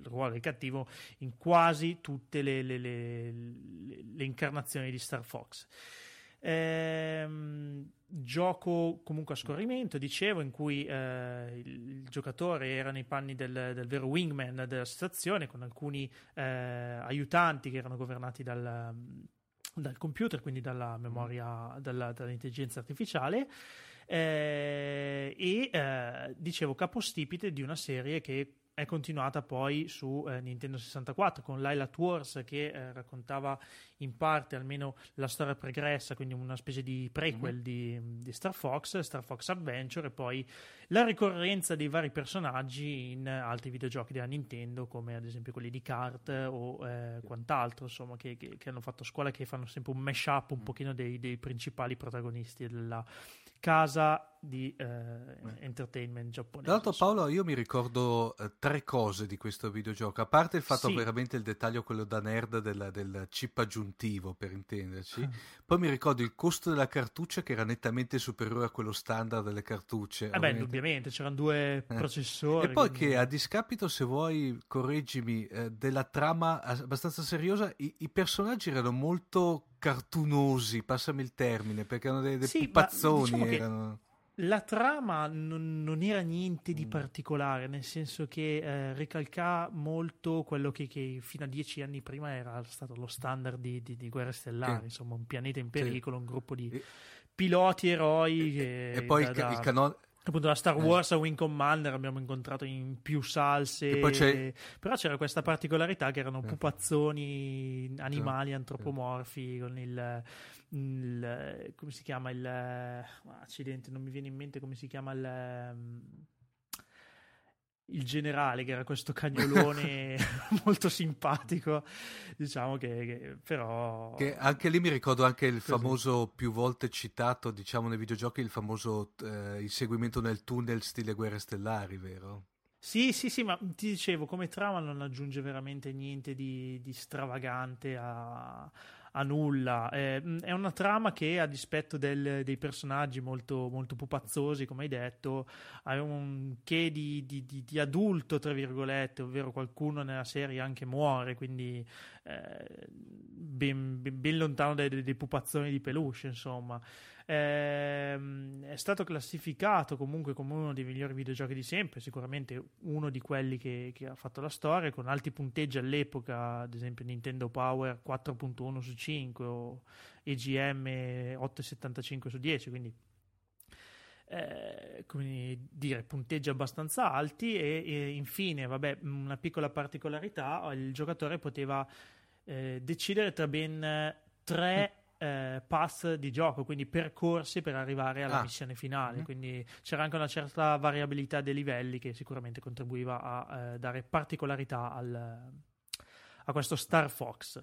il ruolo del cattivo in quasi tutte le, le, le, le, le incarnazioni di Star Fox. Ehm, gioco comunque a scorrimento, dicevo, in cui eh, il giocatore era nei panni del, del vero wingman della situazione, con alcuni eh, aiutanti che erano governati dal, dal computer, quindi dalla memoria, dalla, dall'intelligenza artificiale. Eh, e eh, dicevo, capostipite di una serie che è continuata poi su eh, Nintendo sessantaquattro con l'Island Wars, che eh, raccontava in parte almeno la storia pregressa, quindi una specie di prequel mm-hmm. di, di Star Fox, Star Fox Adventure, e poi la ricorrenza dei vari personaggi in altri videogiochi della Nintendo, come ad esempio quelli di Kart o eh, quant'altro, insomma, che, che, che hanno fatto scuola, che fanno sempre un mash-up un pochino dei, dei principali protagonisti della casa di eh, entertainment giapponese. Tra l'altro, Paolo, io mi ricordo eh, tre cose di questo videogioco, a parte il fatto sì. veramente il dettaglio, quello da nerd, del, del chip aggiuntivo, per intenderci. Ah. Poi mi ricordo il costo della cartuccia, che era nettamente superiore a quello standard delle cartucce. Eh beh, indubbiamente, c'erano due eh. processori. E poi quindi... che, a discapito, se vuoi, correggimi, eh, della trama abbastanza seriosa, i, i personaggi erano molto... cartunosi, passami il termine, perché erano dei, dei sì, pupazzoni, diciamo erano... La trama non, non era niente di mm. particolare, nel senso che eh, ricalca molto quello che, che fino a dieci anni prima era stato lo standard di, di, di Guerre Stellari, che... insomma, un pianeta in pericolo, sì. un gruppo di e... piloti eroi. E, che, e poi da, il, da... il canone... appunto da Star Wars a Wing Commander abbiamo incontrato in più salse, poi c'è... però c'era questa particolarità che erano pupazzoni, animali antropomorfi con il, il come si chiama il accidente non mi viene in mente come si chiama il il generale, che era questo cagnolone molto simpatico, diciamo che, che però... Che anche lì mi ricordo anche il così. famoso, più volte citato, diciamo, nei videogiochi, il famoso eh, inseguimento nel tunnel stile Guerre Stellari, vero? Sì, sì, sì, ma ti dicevo, come trama non aggiunge veramente niente di, di stravagante a... a nulla. Eh, è una trama che, a dispetto del, dei personaggi molto, molto pupazzosi, come hai detto, ha un che di, di, di, di adulto, tra virgolette, ovvero qualcuno nella serie anche muore, quindi eh, ben, ben, ben lontano dai, dai pupazzoni di peluche, insomma. Eh, è stato classificato comunque come uno dei migliori videogiochi di sempre, sicuramente uno di quelli che, che ha fatto la storia, con alti punteggi all'epoca, ad esempio Nintendo Power quattro virgola uno su cinque o E G M otto virgola settantacinque su dieci, quindi eh, come dire, punteggi abbastanza alti. E, e infine, vabbè, una piccola particolarità: il giocatore poteva eh, decidere tra ben tre eh, pass di gioco, quindi percorsi per arrivare alla ah. missione finale, mm-hmm. quindi c'era anche una certa variabilità dei livelli che sicuramente contribuiva a eh, dare particolarità al, a questo Star Fox.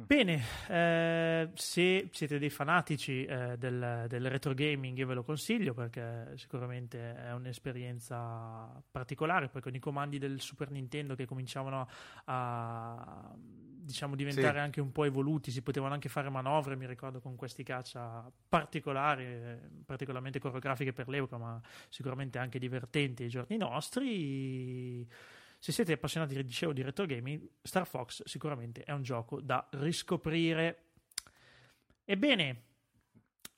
Bene, eh, se siete dei fanatici eh, del, del retro gaming, io ve lo consiglio, perché sicuramente è un'esperienza particolare. Poi con i comandi del Super Nintendo, che cominciavano a, diciamo, diventare sì. anche un po' evoluti, si potevano anche fare manovre, mi ricordo, con questi caccia particolari, particolarmente coreografiche per l'epoca, ma sicuramente anche divertenti ai giorni nostri. Se siete appassionati, dicevo, di retro gaming, Star Fox sicuramente è un gioco da riscoprire. Ebbene,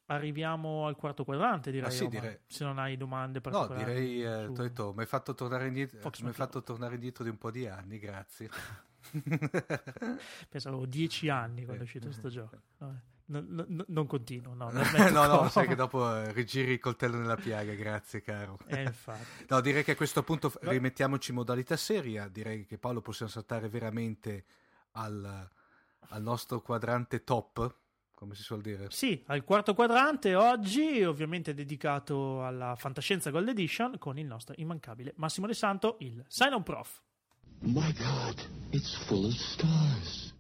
arriviamo al quarto quadrante, direi. Ah, sì, direi... Se non hai domande particolari. No, direi, eh, su... Toito, mi hai fatto tornare indietro, mi hai fatto tornare indietro di un po' di anni, grazie. Pensavo dieci anni quando è uscito questo gioco. No, no, non continuo, no. no, no, sai che dopo rigiri il coltello nella piaga, grazie caro. Eh, infatti. No, direi che a questo punto rimettiamoci in modalità seria. Direi che, Paolo, possiamo saltare veramente al, al nostro quadrante top, come si suol dire. Sì, al quarto quadrante oggi, ovviamente dedicato alla fantascienza Gold Edition, con il nostro immancabile Massimo De Santo, il Silent Prof. My God, it's full of stars.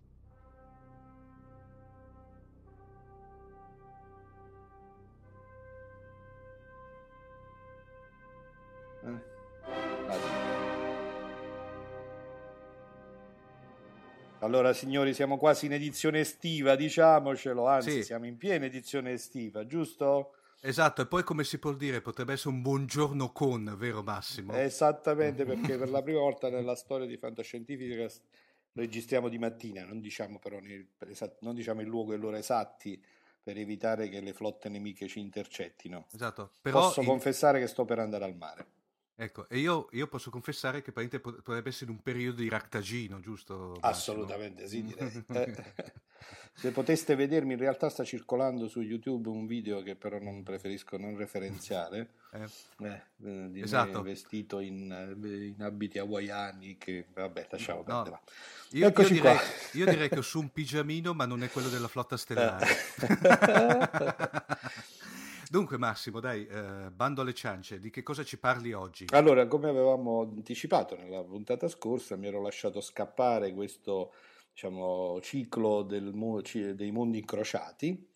Eh? Allora, signori, siamo quasi in edizione estiva, diciamocelo, anzi, sì. siamo in piena edizione estiva, giusto? Esatto, e poi, come si può dire, potrebbe essere un buongiorno con, vero Massimo? Esattamente, perché per la prima volta nella storia di Fantascientificast registriamo di mattina, non diciamo però nel, per esatto, non diciamo il luogo e l'ora esatti, per evitare che le flotte nemiche ci intercettino. Esatto, però posso in... confessare che sto per andare al mare. Ecco, e io, io posso confessare che potrebbe essere un periodo di ractagino, giusto, Massimo? Assolutamente sì, direi. Se poteste vedermi, in realtà sta circolando su YouTube un video che però non preferisco non referenziare, eh, eh, di esatto. me vestito in, in abiti hawaiani, che vabbè, lasciamo no. perdere. Io, io, direi, io direi che ho su un pigiamino, ma non è quello della flotta stellare. Dunque, Massimo, dai, eh, bando alle ciance, di che cosa ci parli oggi? Allora, come avevamo anticipato nella puntata scorsa, mi ero lasciato scappare questo, diciamo, ciclo del mo- dei mondi incrociati,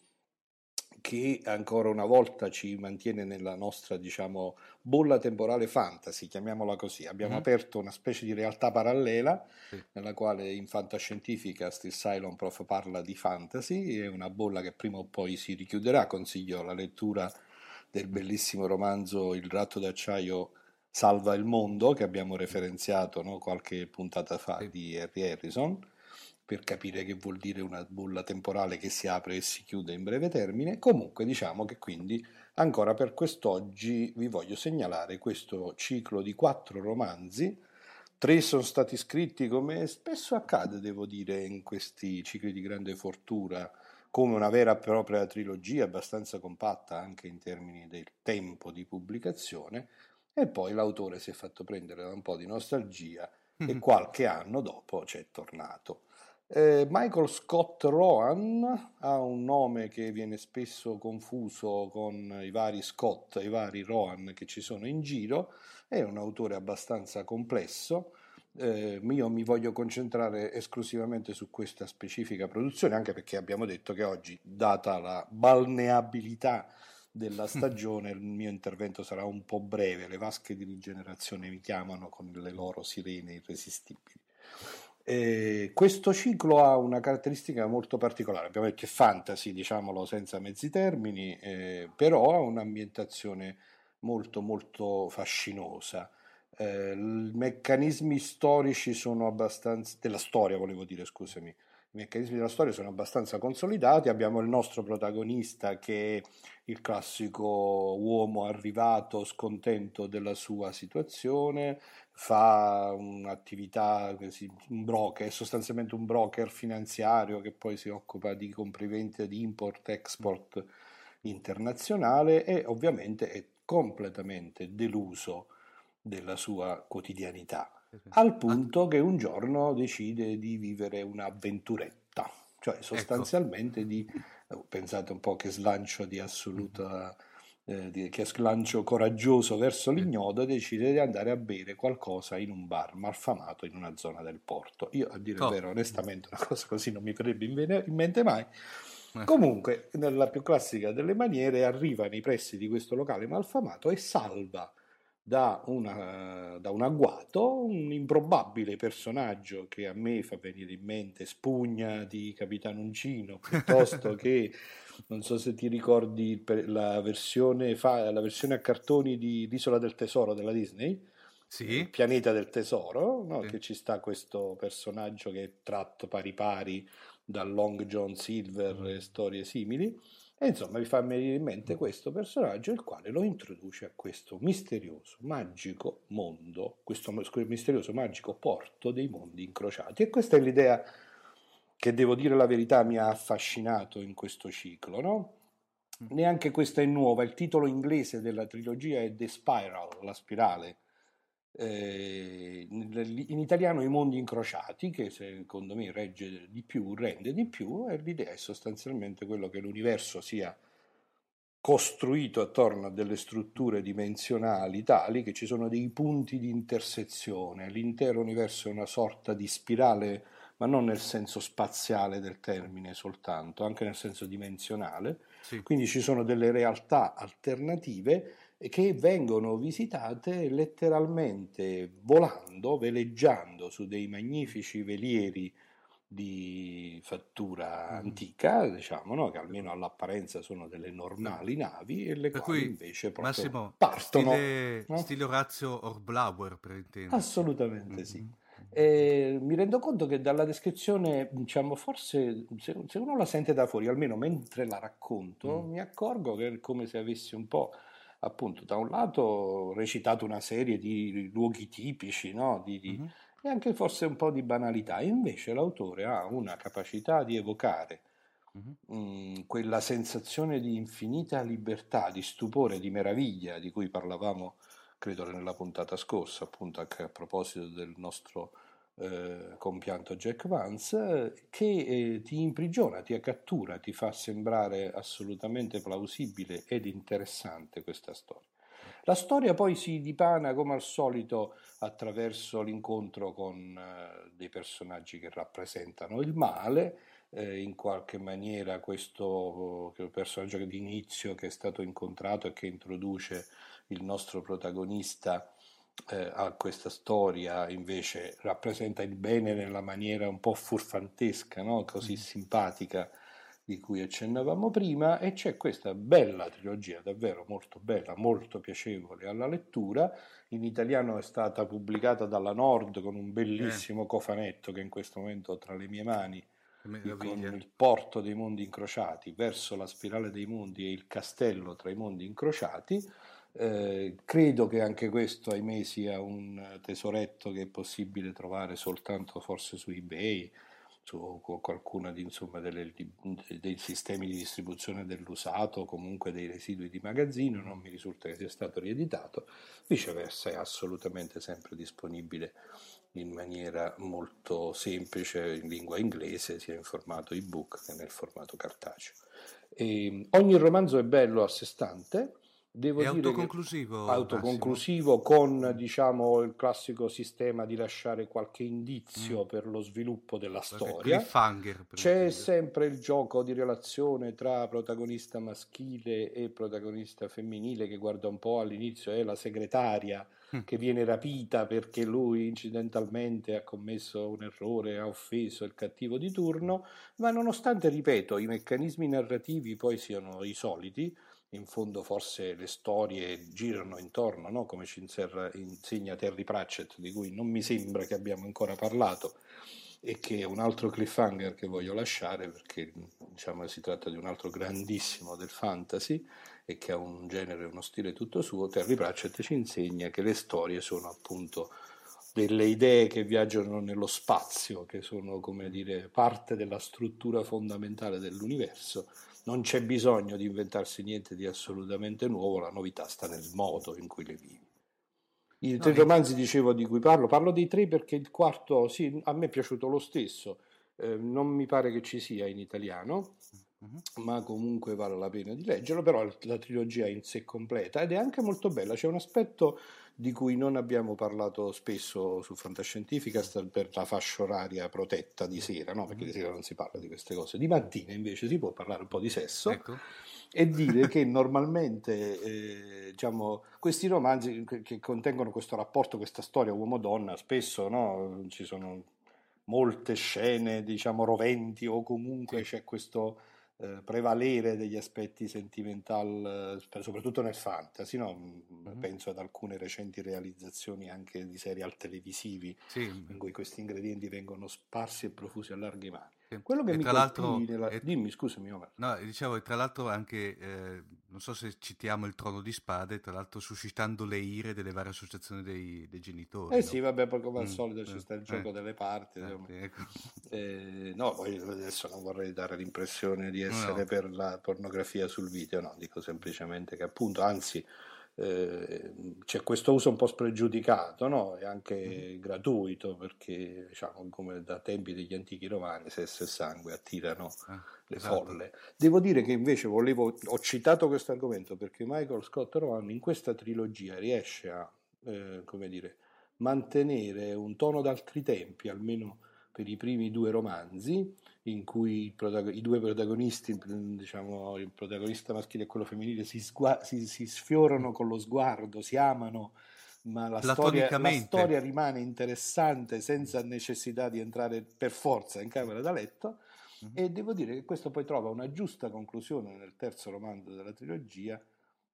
che ancora una volta ci mantiene nella nostra, diciamo, bolla temporale fantasy, chiamiamola così. Abbiamo mm-hmm. aperto una specie di realtà parallela, sì. nella quale in Fantascientificast il Silent Prof parla di fantasy, è una bolla che prima o poi si richiuderà. Consiglio la lettura del bellissimo romanzo Il ratto d'acciaio salva il mondo, che abbiamo referenziato, no, qualche puntata fa, sì. di Harry Harrison, per capire che vuol dire una bolla temporale che si apre e si chiude in breve termine. Comunque, diciamo che quindi ancora per quest'oggi vi voglio segnalare questo ciclo di quattro romanzi. Tre sono stati scritti, come spesso accade, devo dire, in questi cicli di grande fortuna, come una vera e propria trilogia, abbastanza compatta anche in termini del tempo di pubblicazione, e poi l'autore si è fatto prendere da un po' di nostalgia, mm-hmm. e qualche anno dopo c'è tornato. Eh, Michael Scott Rohan ha un nome che viene spesso confuso con i vari Scott, i vari Rohan che ci sono in giro, è un autore abbastanza complesso. Eh, io mi voglio concentrare esclusivamente su questa specifica produzione, anche perché abbiamo detto che oggi, data la balneabilità della stagione, il mio intervento sarà un po' breve. Le vasche di rigenerazione mi chiamano con le loro sirene irresistibili. Eh, questo ciclo ha una caratteristica molto particolare, abbiamo detto che è fantasy, diciamolo senza mezzi termini, eh, però ha un'ambientazione molto molto fascinosa. Eh, i meccanismi storici sono abbastanza della storia volevo dire scusami i meccanismi della storia sono abbastanza consolidati. Abbiamo il nostro protagonista che è il classico uomo arrivato scontento della sua situazione, fa un'attività, un broker, è sostanzialmente un broker finanziario che poi si occupa di compravendite di import-export internazionale e ovviamente è completamente deluso della sua quotidianità. Al punto che un giorno decide di vivere un'avventuretta, cioè sostanzialmente ecco. di, pensate un po' che slancio di assoluta, eh, di, che slancio coraggioso verso l'ignoto, decide di andare a bere qualcosa in un bar malfamato in una zona del porto. Io a dire il oh. vero, onestamente una cosa così non mi verrebbe in mente mai. Comunque, nella più classica delle maniere, arriva nei pressi di questo locale malfamato e salva Da, una, da un agguato un improbabile personaggio che a me fa venire in mente Spugna di Capitan Uncino, piuttosto che non so se ti ricordi la versione, fa, la versione a cartoni di L'Isola del Tesoro della Disney, sì. Pianeta del Tesoro, no? Sì. Che ci sta questo personaggio che è tratto pari pari da Long John Silver mm. e storie simili. E insomma vi fa venire in mente questo personaggio, il quale lo introduce a questo misterioso, magico mondo, questo misterioso, magico porto dei mondi incrociati. E questa è l'idea che, devo dire la verità, mi ha affascinato in questo ciclo, no? Neanche questa è nuova. Il titolo inglese della trilogia è The Spiral, la spirale. Eh, in italiano I mondi incrociati, che secondo me regge di più, rende di più, e l'idea è sostanzialmente quello che l'universo sia costruito attorno a delle strutture dimensionali tali che ci sono dei punti di intersezione, l'intero universo è una sorta di spirale, ma non nel senso spaziale del termine soltanto, anche nel senso dimensionale, sì. Quindi ci sono delle realtà alternative che vengono visitate letteralmente volando, veleggiando su dei magnifici velieri di fattura mm. antica, diciamo, no? Che almeno all'apparenza sono delle normali navi, e le per quali cui, invece proprio Massimo, partono. Stile, no? stile Orazio Hornblower, per intendere. Assolutamente mm. sì. E mi rendo conto che dalla descrizione, diciamo, forse se, se uno la sente da fuori, almeno mentre la racconto, mm. mi accorgo che è come se avessi un po', appunto, da un lato recitato una serie di luoghi tipici, no? di, di, uh-huh. e anche forse un po' di banalità, invece l'autore ha una capacità di evocare uh-huh. mh, quella sensazione di infinita libertà, di stupore, di meraviglia, di cui parlavamo, credo, nella puntata scorsa, appunto, anche a proposito del nostro eh, compianto Jack Vance, che eh, ti imprigiona, ti cattura, ti fa sembrare assolutamente plausibile ed interessante questa storia. La storia poi si dipana, come al solito, attraverso l'incontro con eh, dei personaggi che rappresentano il male, eh, in qualche maniera questo eh, personaggio di inizio che è stato incontrato e che introduce il nostro protagonista Eh, a questa storia invece rappresenta il bene nella maniera un po' furfantesca, no? Così mm. simpatica, di cui accennavamo prima, e c'è questa bella trilogia, davvero molto bella, molto piacevole alla lettura. In italiano è stata pubblicata dalla Nord con un bellissimo eh. cofanetto che in questo momento ho tra le mie mani, con il porto dei mondi incrociati, verso la spirale dei mondi e il castello tra i mondi incrociati. Eh, credo che anche questo, ahimè, sia un tesoretto che è possibile trovare soltanto forse su eBay su qualcuna di, insomma, delle, di, dei sistemi di distribuzione dell'usato, comunque dei residui di magazzino. Non mi risulta che sia stato rieditato, viceversa è assolutamente sempre disponibile in maniera molto semplice in lingua inglese, sia in formato ebook che nel formato cartaceo. E ogni romanzo è bello a sé stante. Devo è dire autoconclusivo, autoconclusivo con, diciamo, il classico sistema di lasciare qualche indizio mm. per lo sviluppo della qualche storia. Cliffhanger, per C'è dire. Sempre il gioco di relazione tra protagonista maschile e protagonista femminile, che guarda un po' all'inizio è la segretaria mm. che viene rapita perché lui incidentalmente ha commesso un errore, ha offeso il cattivo di turno, ma nonostante, ripeto, i meccanismi narrativi poi siano i soliti. In fondo forse le storie girano intorno, no? Come ci insegna Terry Pratchett, di cui non mi sembra che abbiamo ancora parlato, e che è un altro cliffhanger che voglio lasciare, perché, diciamo, si tratta di un altro grandissimo del fantasy e che ha un genere, uno stile tutto suo. Terry Pratchett ci insegna che le storie sono appunto delle idee che viaggiano nello spazio, che sono, come dire, parte della struttura fondamentale dell'universo. Non c'è bisogno di inventarsi niente di assolutamente nuovo, la novità sta nel modo in cui le vivi. I tre no, romanzi, no. dicevo, di cui parlo, parlo dei tre perché il quarto, sì, a me è piaciuto lo stesso, eh, non mi pare che ci sia in italiano, mm-hmm. ma comunque vale la pena di leggerlo, però la trilogia è in sé completa ed è anche molto bella, c'è un aspetto di cui non abbiamo parlato spesso su Fantascientificast per la fascia oraria protetta di sera, no? Perché di sera non si parla di queste cose, di mattina invece si può parlare un po' di sesso, ecco. E dire che normalmente eh, diciamo, questi romanzi che contengono questo rapporto, questa storia uomo-donna, spesso, no? Ci sono molte scene, diciamo, roventi, o comunque c'è questo Eh, prevalere degli aspetti sentimental, eh, soprattutto nel fantasy, no? mm-hmm. Penso ad alcune recenti realizzazioni anche di serial televisivi, sì. in cui questi ingredienti vengono sparsi e profusi a larghe mani. Sì. Quello che e mi colpì nella... e... dimmi, scusami Omar. No, dicevo, e tra l'altro anche eh, non so se citiamo il Trono di Spade, tra l'altro suscitando le ire delle varie associazioni dei, dei genitori. Eh no? Sì, vabbè, poi come al solito mm. ci sta il eh. gioco delle parti, eh, sì, ecco. eh, no, poi adesso non vorrei dare l'impressione di essere no. per la pornografia sul video, no, dico semplicemente che appunto, anzi eh, c'è questo uso un po' spregiudicato, no? E anche mm-hmm. gratuito, perché, diciamo, come da tempi degli antichi romani, sesso e sangue attirano eh, le esatto. folle. Devo dire che invece volevo ho citato questo argomento perché Michael Scott Rowan in questa trilogia riesce a eh, come dire, mantenere un tono d'altri tempi, almeno per i primi due romanzi, in cui i due protagonisti, diciamo il protagonista maschile e quello femminile, si, sgua- si, si sfiorano con lo sguardo, si amano, ma la storia, la storia rimane interessante senza necessità di entrare per forza in camera da letto. Mm-hmm. E devo dire che questo poi trova una giusta conclusione nel terzo romanzo della trilogia,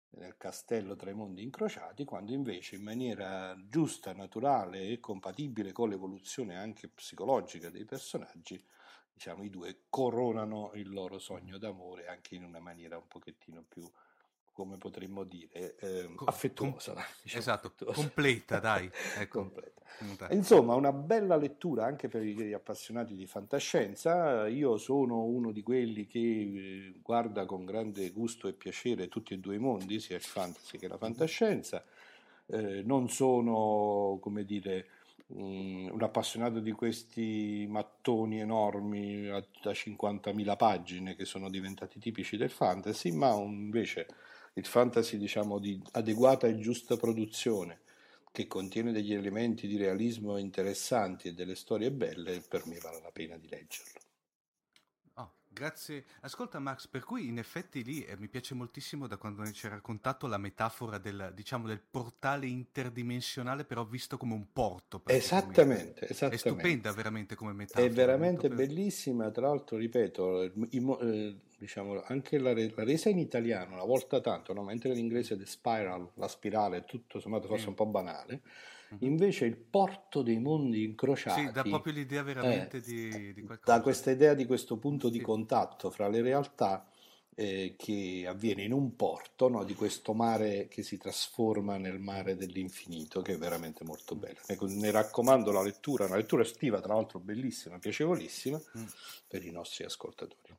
nel Castello tra i mondi incrociati, quando invece, in maniera giusta, naturale e compatibile con l'evoluzione anche psicologica dei personaggi, diciamo, i due coronano il loro sogno d'amore anche in una maniera un pochettino più, come potremmo dire, eh, Com- affettuosa. Com- diciamo, esatto, affettuosa. Completa, dai. Ecco. Completa. Dai. Insomma, una bella lettura anche per gli appassionati di fantascienza. Io sono uno di quelli che guarda con grande gusto e piacere tutti e due i mondi, sia il fantasy che la fantascienza. Eh, non sono, come dire, un appassionato di questi mattoni enormi da cinquantamila pagine che sono diventati tipici del fantasy, ma invece il fantasy, diciamo, di adeguata e giusta produzione, che contiene degli elementi di realismo interessanti e delle storie belle, per me vale la pena di leggerlo. Oh, grazie. Ascolta Max, per cui in effetti lì eh, mi piace moltissimo da quando ci ha raccontato la metafora del, diciamo, del portale interdimensionale, però visto come un porto. Esattamente, esattamente. È stupenda veramente come metafora. È veramente bellissima, tra l'altro, ripeto, eh, diciamo, anche la, re- la resa in italiano una volta tanto, no? Mentre l'inglese The Spiral, la spirale, tutto sommato forse mm. un po' banale. Invece il porto dei mondi incrociati, sì, dà proprio l'idea veramente eh, di, di qualcosa, da questa idea di questo punto di sì. contatto fra le realtà eh, che avviene in un porto, no, di questo mare che si trasforma nel mare dell'infinito, che è veramente molto bello. Ne raccomando la lettura, una lettura estiva tra l'altro bellissima, piacevolissima, mm. per i nostri ascoltatori.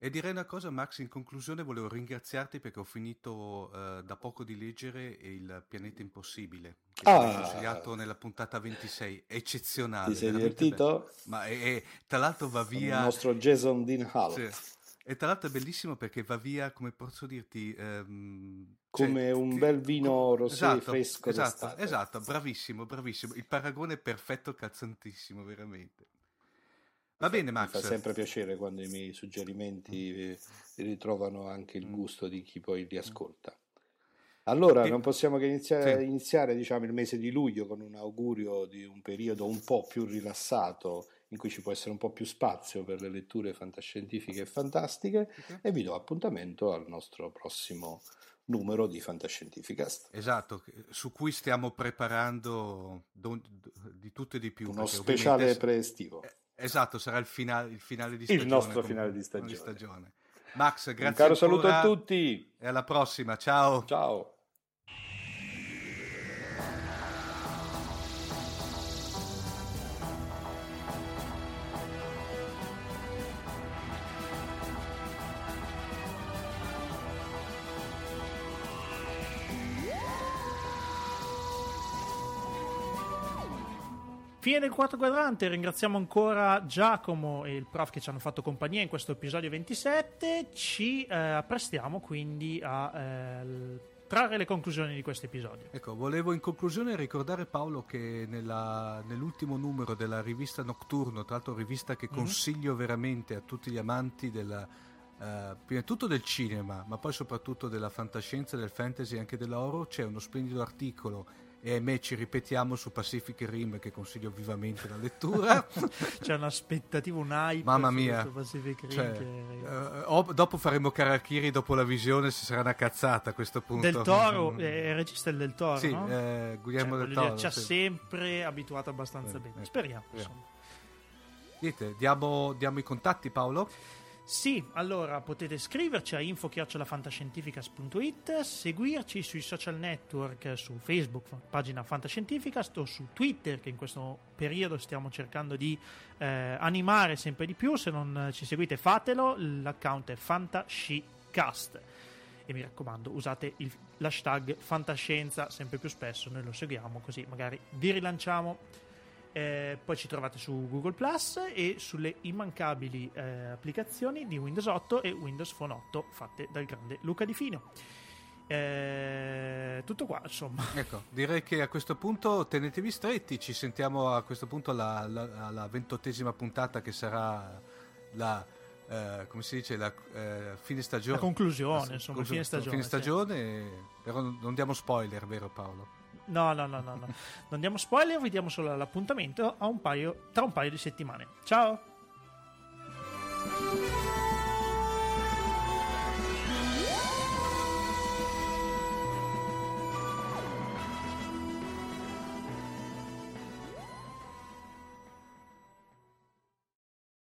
E direi una cosa, Max, in conclusione volevo ringraziarti perché ho finito eh, da poco di leggere Il Pianeta Impossibile, che ti ah. ho consigliato nella puntata ventisei, eccezionale. Ti sei divertito? Bello. Ma è, è, tra l'altro va via... Il nostro Jason Dean Howard. Sì. E tra l'altro è bellissimo perché va via, come posso dirti... Ehm, come cioè, un bel vino rosé, esatto, fresco, esatto, d'estate. Esatto, bravissimo, bravissimo. Il paragone è perfetto, calzantissimo, veramente. Va bene, Max. Mi fa sempre piacere quando i miei suggerimenti ritrovano anche il gusto di chi poi li ascolta. Allora, non possiamo che iniziare, sì. iniziare diciamo, il mese di luglio con un augurio di un periodo un po' più rilassato, in cui ci può essere un po' più spazio per le letture fantascientifiche e fantastiche, okay. E vi do appuntamento al nostro prossimo numero di Fantascientificast. Esatto, su cui stiamo preparando don, di tutto e di più. Uno speciale preestivo. Eh, Esatto, sarà il finale, il finale di stagione. Il nostro finale di stagione. Di stagione. Max, grazie. Un caro saluto a tutti. E alla prossima, ciao. Ciao. Fine del quarto quadrante, ringraziamo ancora Giacomo e il prof che ci hanno fatto compagnia in questo episodio ventisette. Ci eh, apprestiamo quindi a eh, trarre le conclusioni di questo episodio. Ecco, volevo in conclusione ricordare, Paolo, che nella, nell'ultimo numero della rivista Nocturno, tra l'altro rivista che consiglio mm-hmm. veramente a tutti gli amanti della, eh, prima di tutto del cinema, ma poi soprattutto della fantascienza, del fantasy e anche dell'horror, c'è uno splendido articolo. E ahimè ci ripetiamo su Pacific Rim, che consiglio vivamente la lettura. C'è un'aspettativa, un hype, mamma mia, su Pacific Rim, cioè, che... eh, oh, dopo faremo Karakiri dopo la visione, se sarà una cazzata a questo punto. Del Toro, mm-hmm. eh, regista del Toro, sì, no? eh, Guglielmo cioè, del Toro ci ha sì. sempre abituato abbastanza eh, bene, eh, speriamo eh. insomma. Dite, diamo, diamo i contatti, Paolo? Sì, allora potete scriverci a info chiocciola fantascientificast punto it, seguirci sui social network, su Facebook, pagina Fantascientificast, o su Twitter, che in questo periodo stiamo cercando di eh, animare sempre di più. Se non ci seguite fatelo, l'account è Fantascicast. E mi raccomando, usate il, l'hashtag Fantascienza sempre più spesso, noi lo seguiamo così magari vi rilanciamo. Eh, poi ci trovate su Google Plus e sulle immancabili eh, applicazioni di Windows otto e Windows Phone otto fatte dal grande Luca Di Fino. Eh, tutto qua, insomma. Ecco, direi che a questo punto tenetevi stretti, ci sentiamo a questo punto alla, alla, alla ventottesima puntata, che sarà la eh, come si dice la eh, fine stagione. La conclusione, la, insomma, conclu- fine stagione. Fine stagione, sì. Però non diamo spoiler, vero Paolo? No, no, no, no, no. Non diamo spoiler, vi diamo solo l'appuntamento a un paio, tra un paio di settimane. Ciao!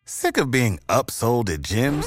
Sick of being upsold at gyms?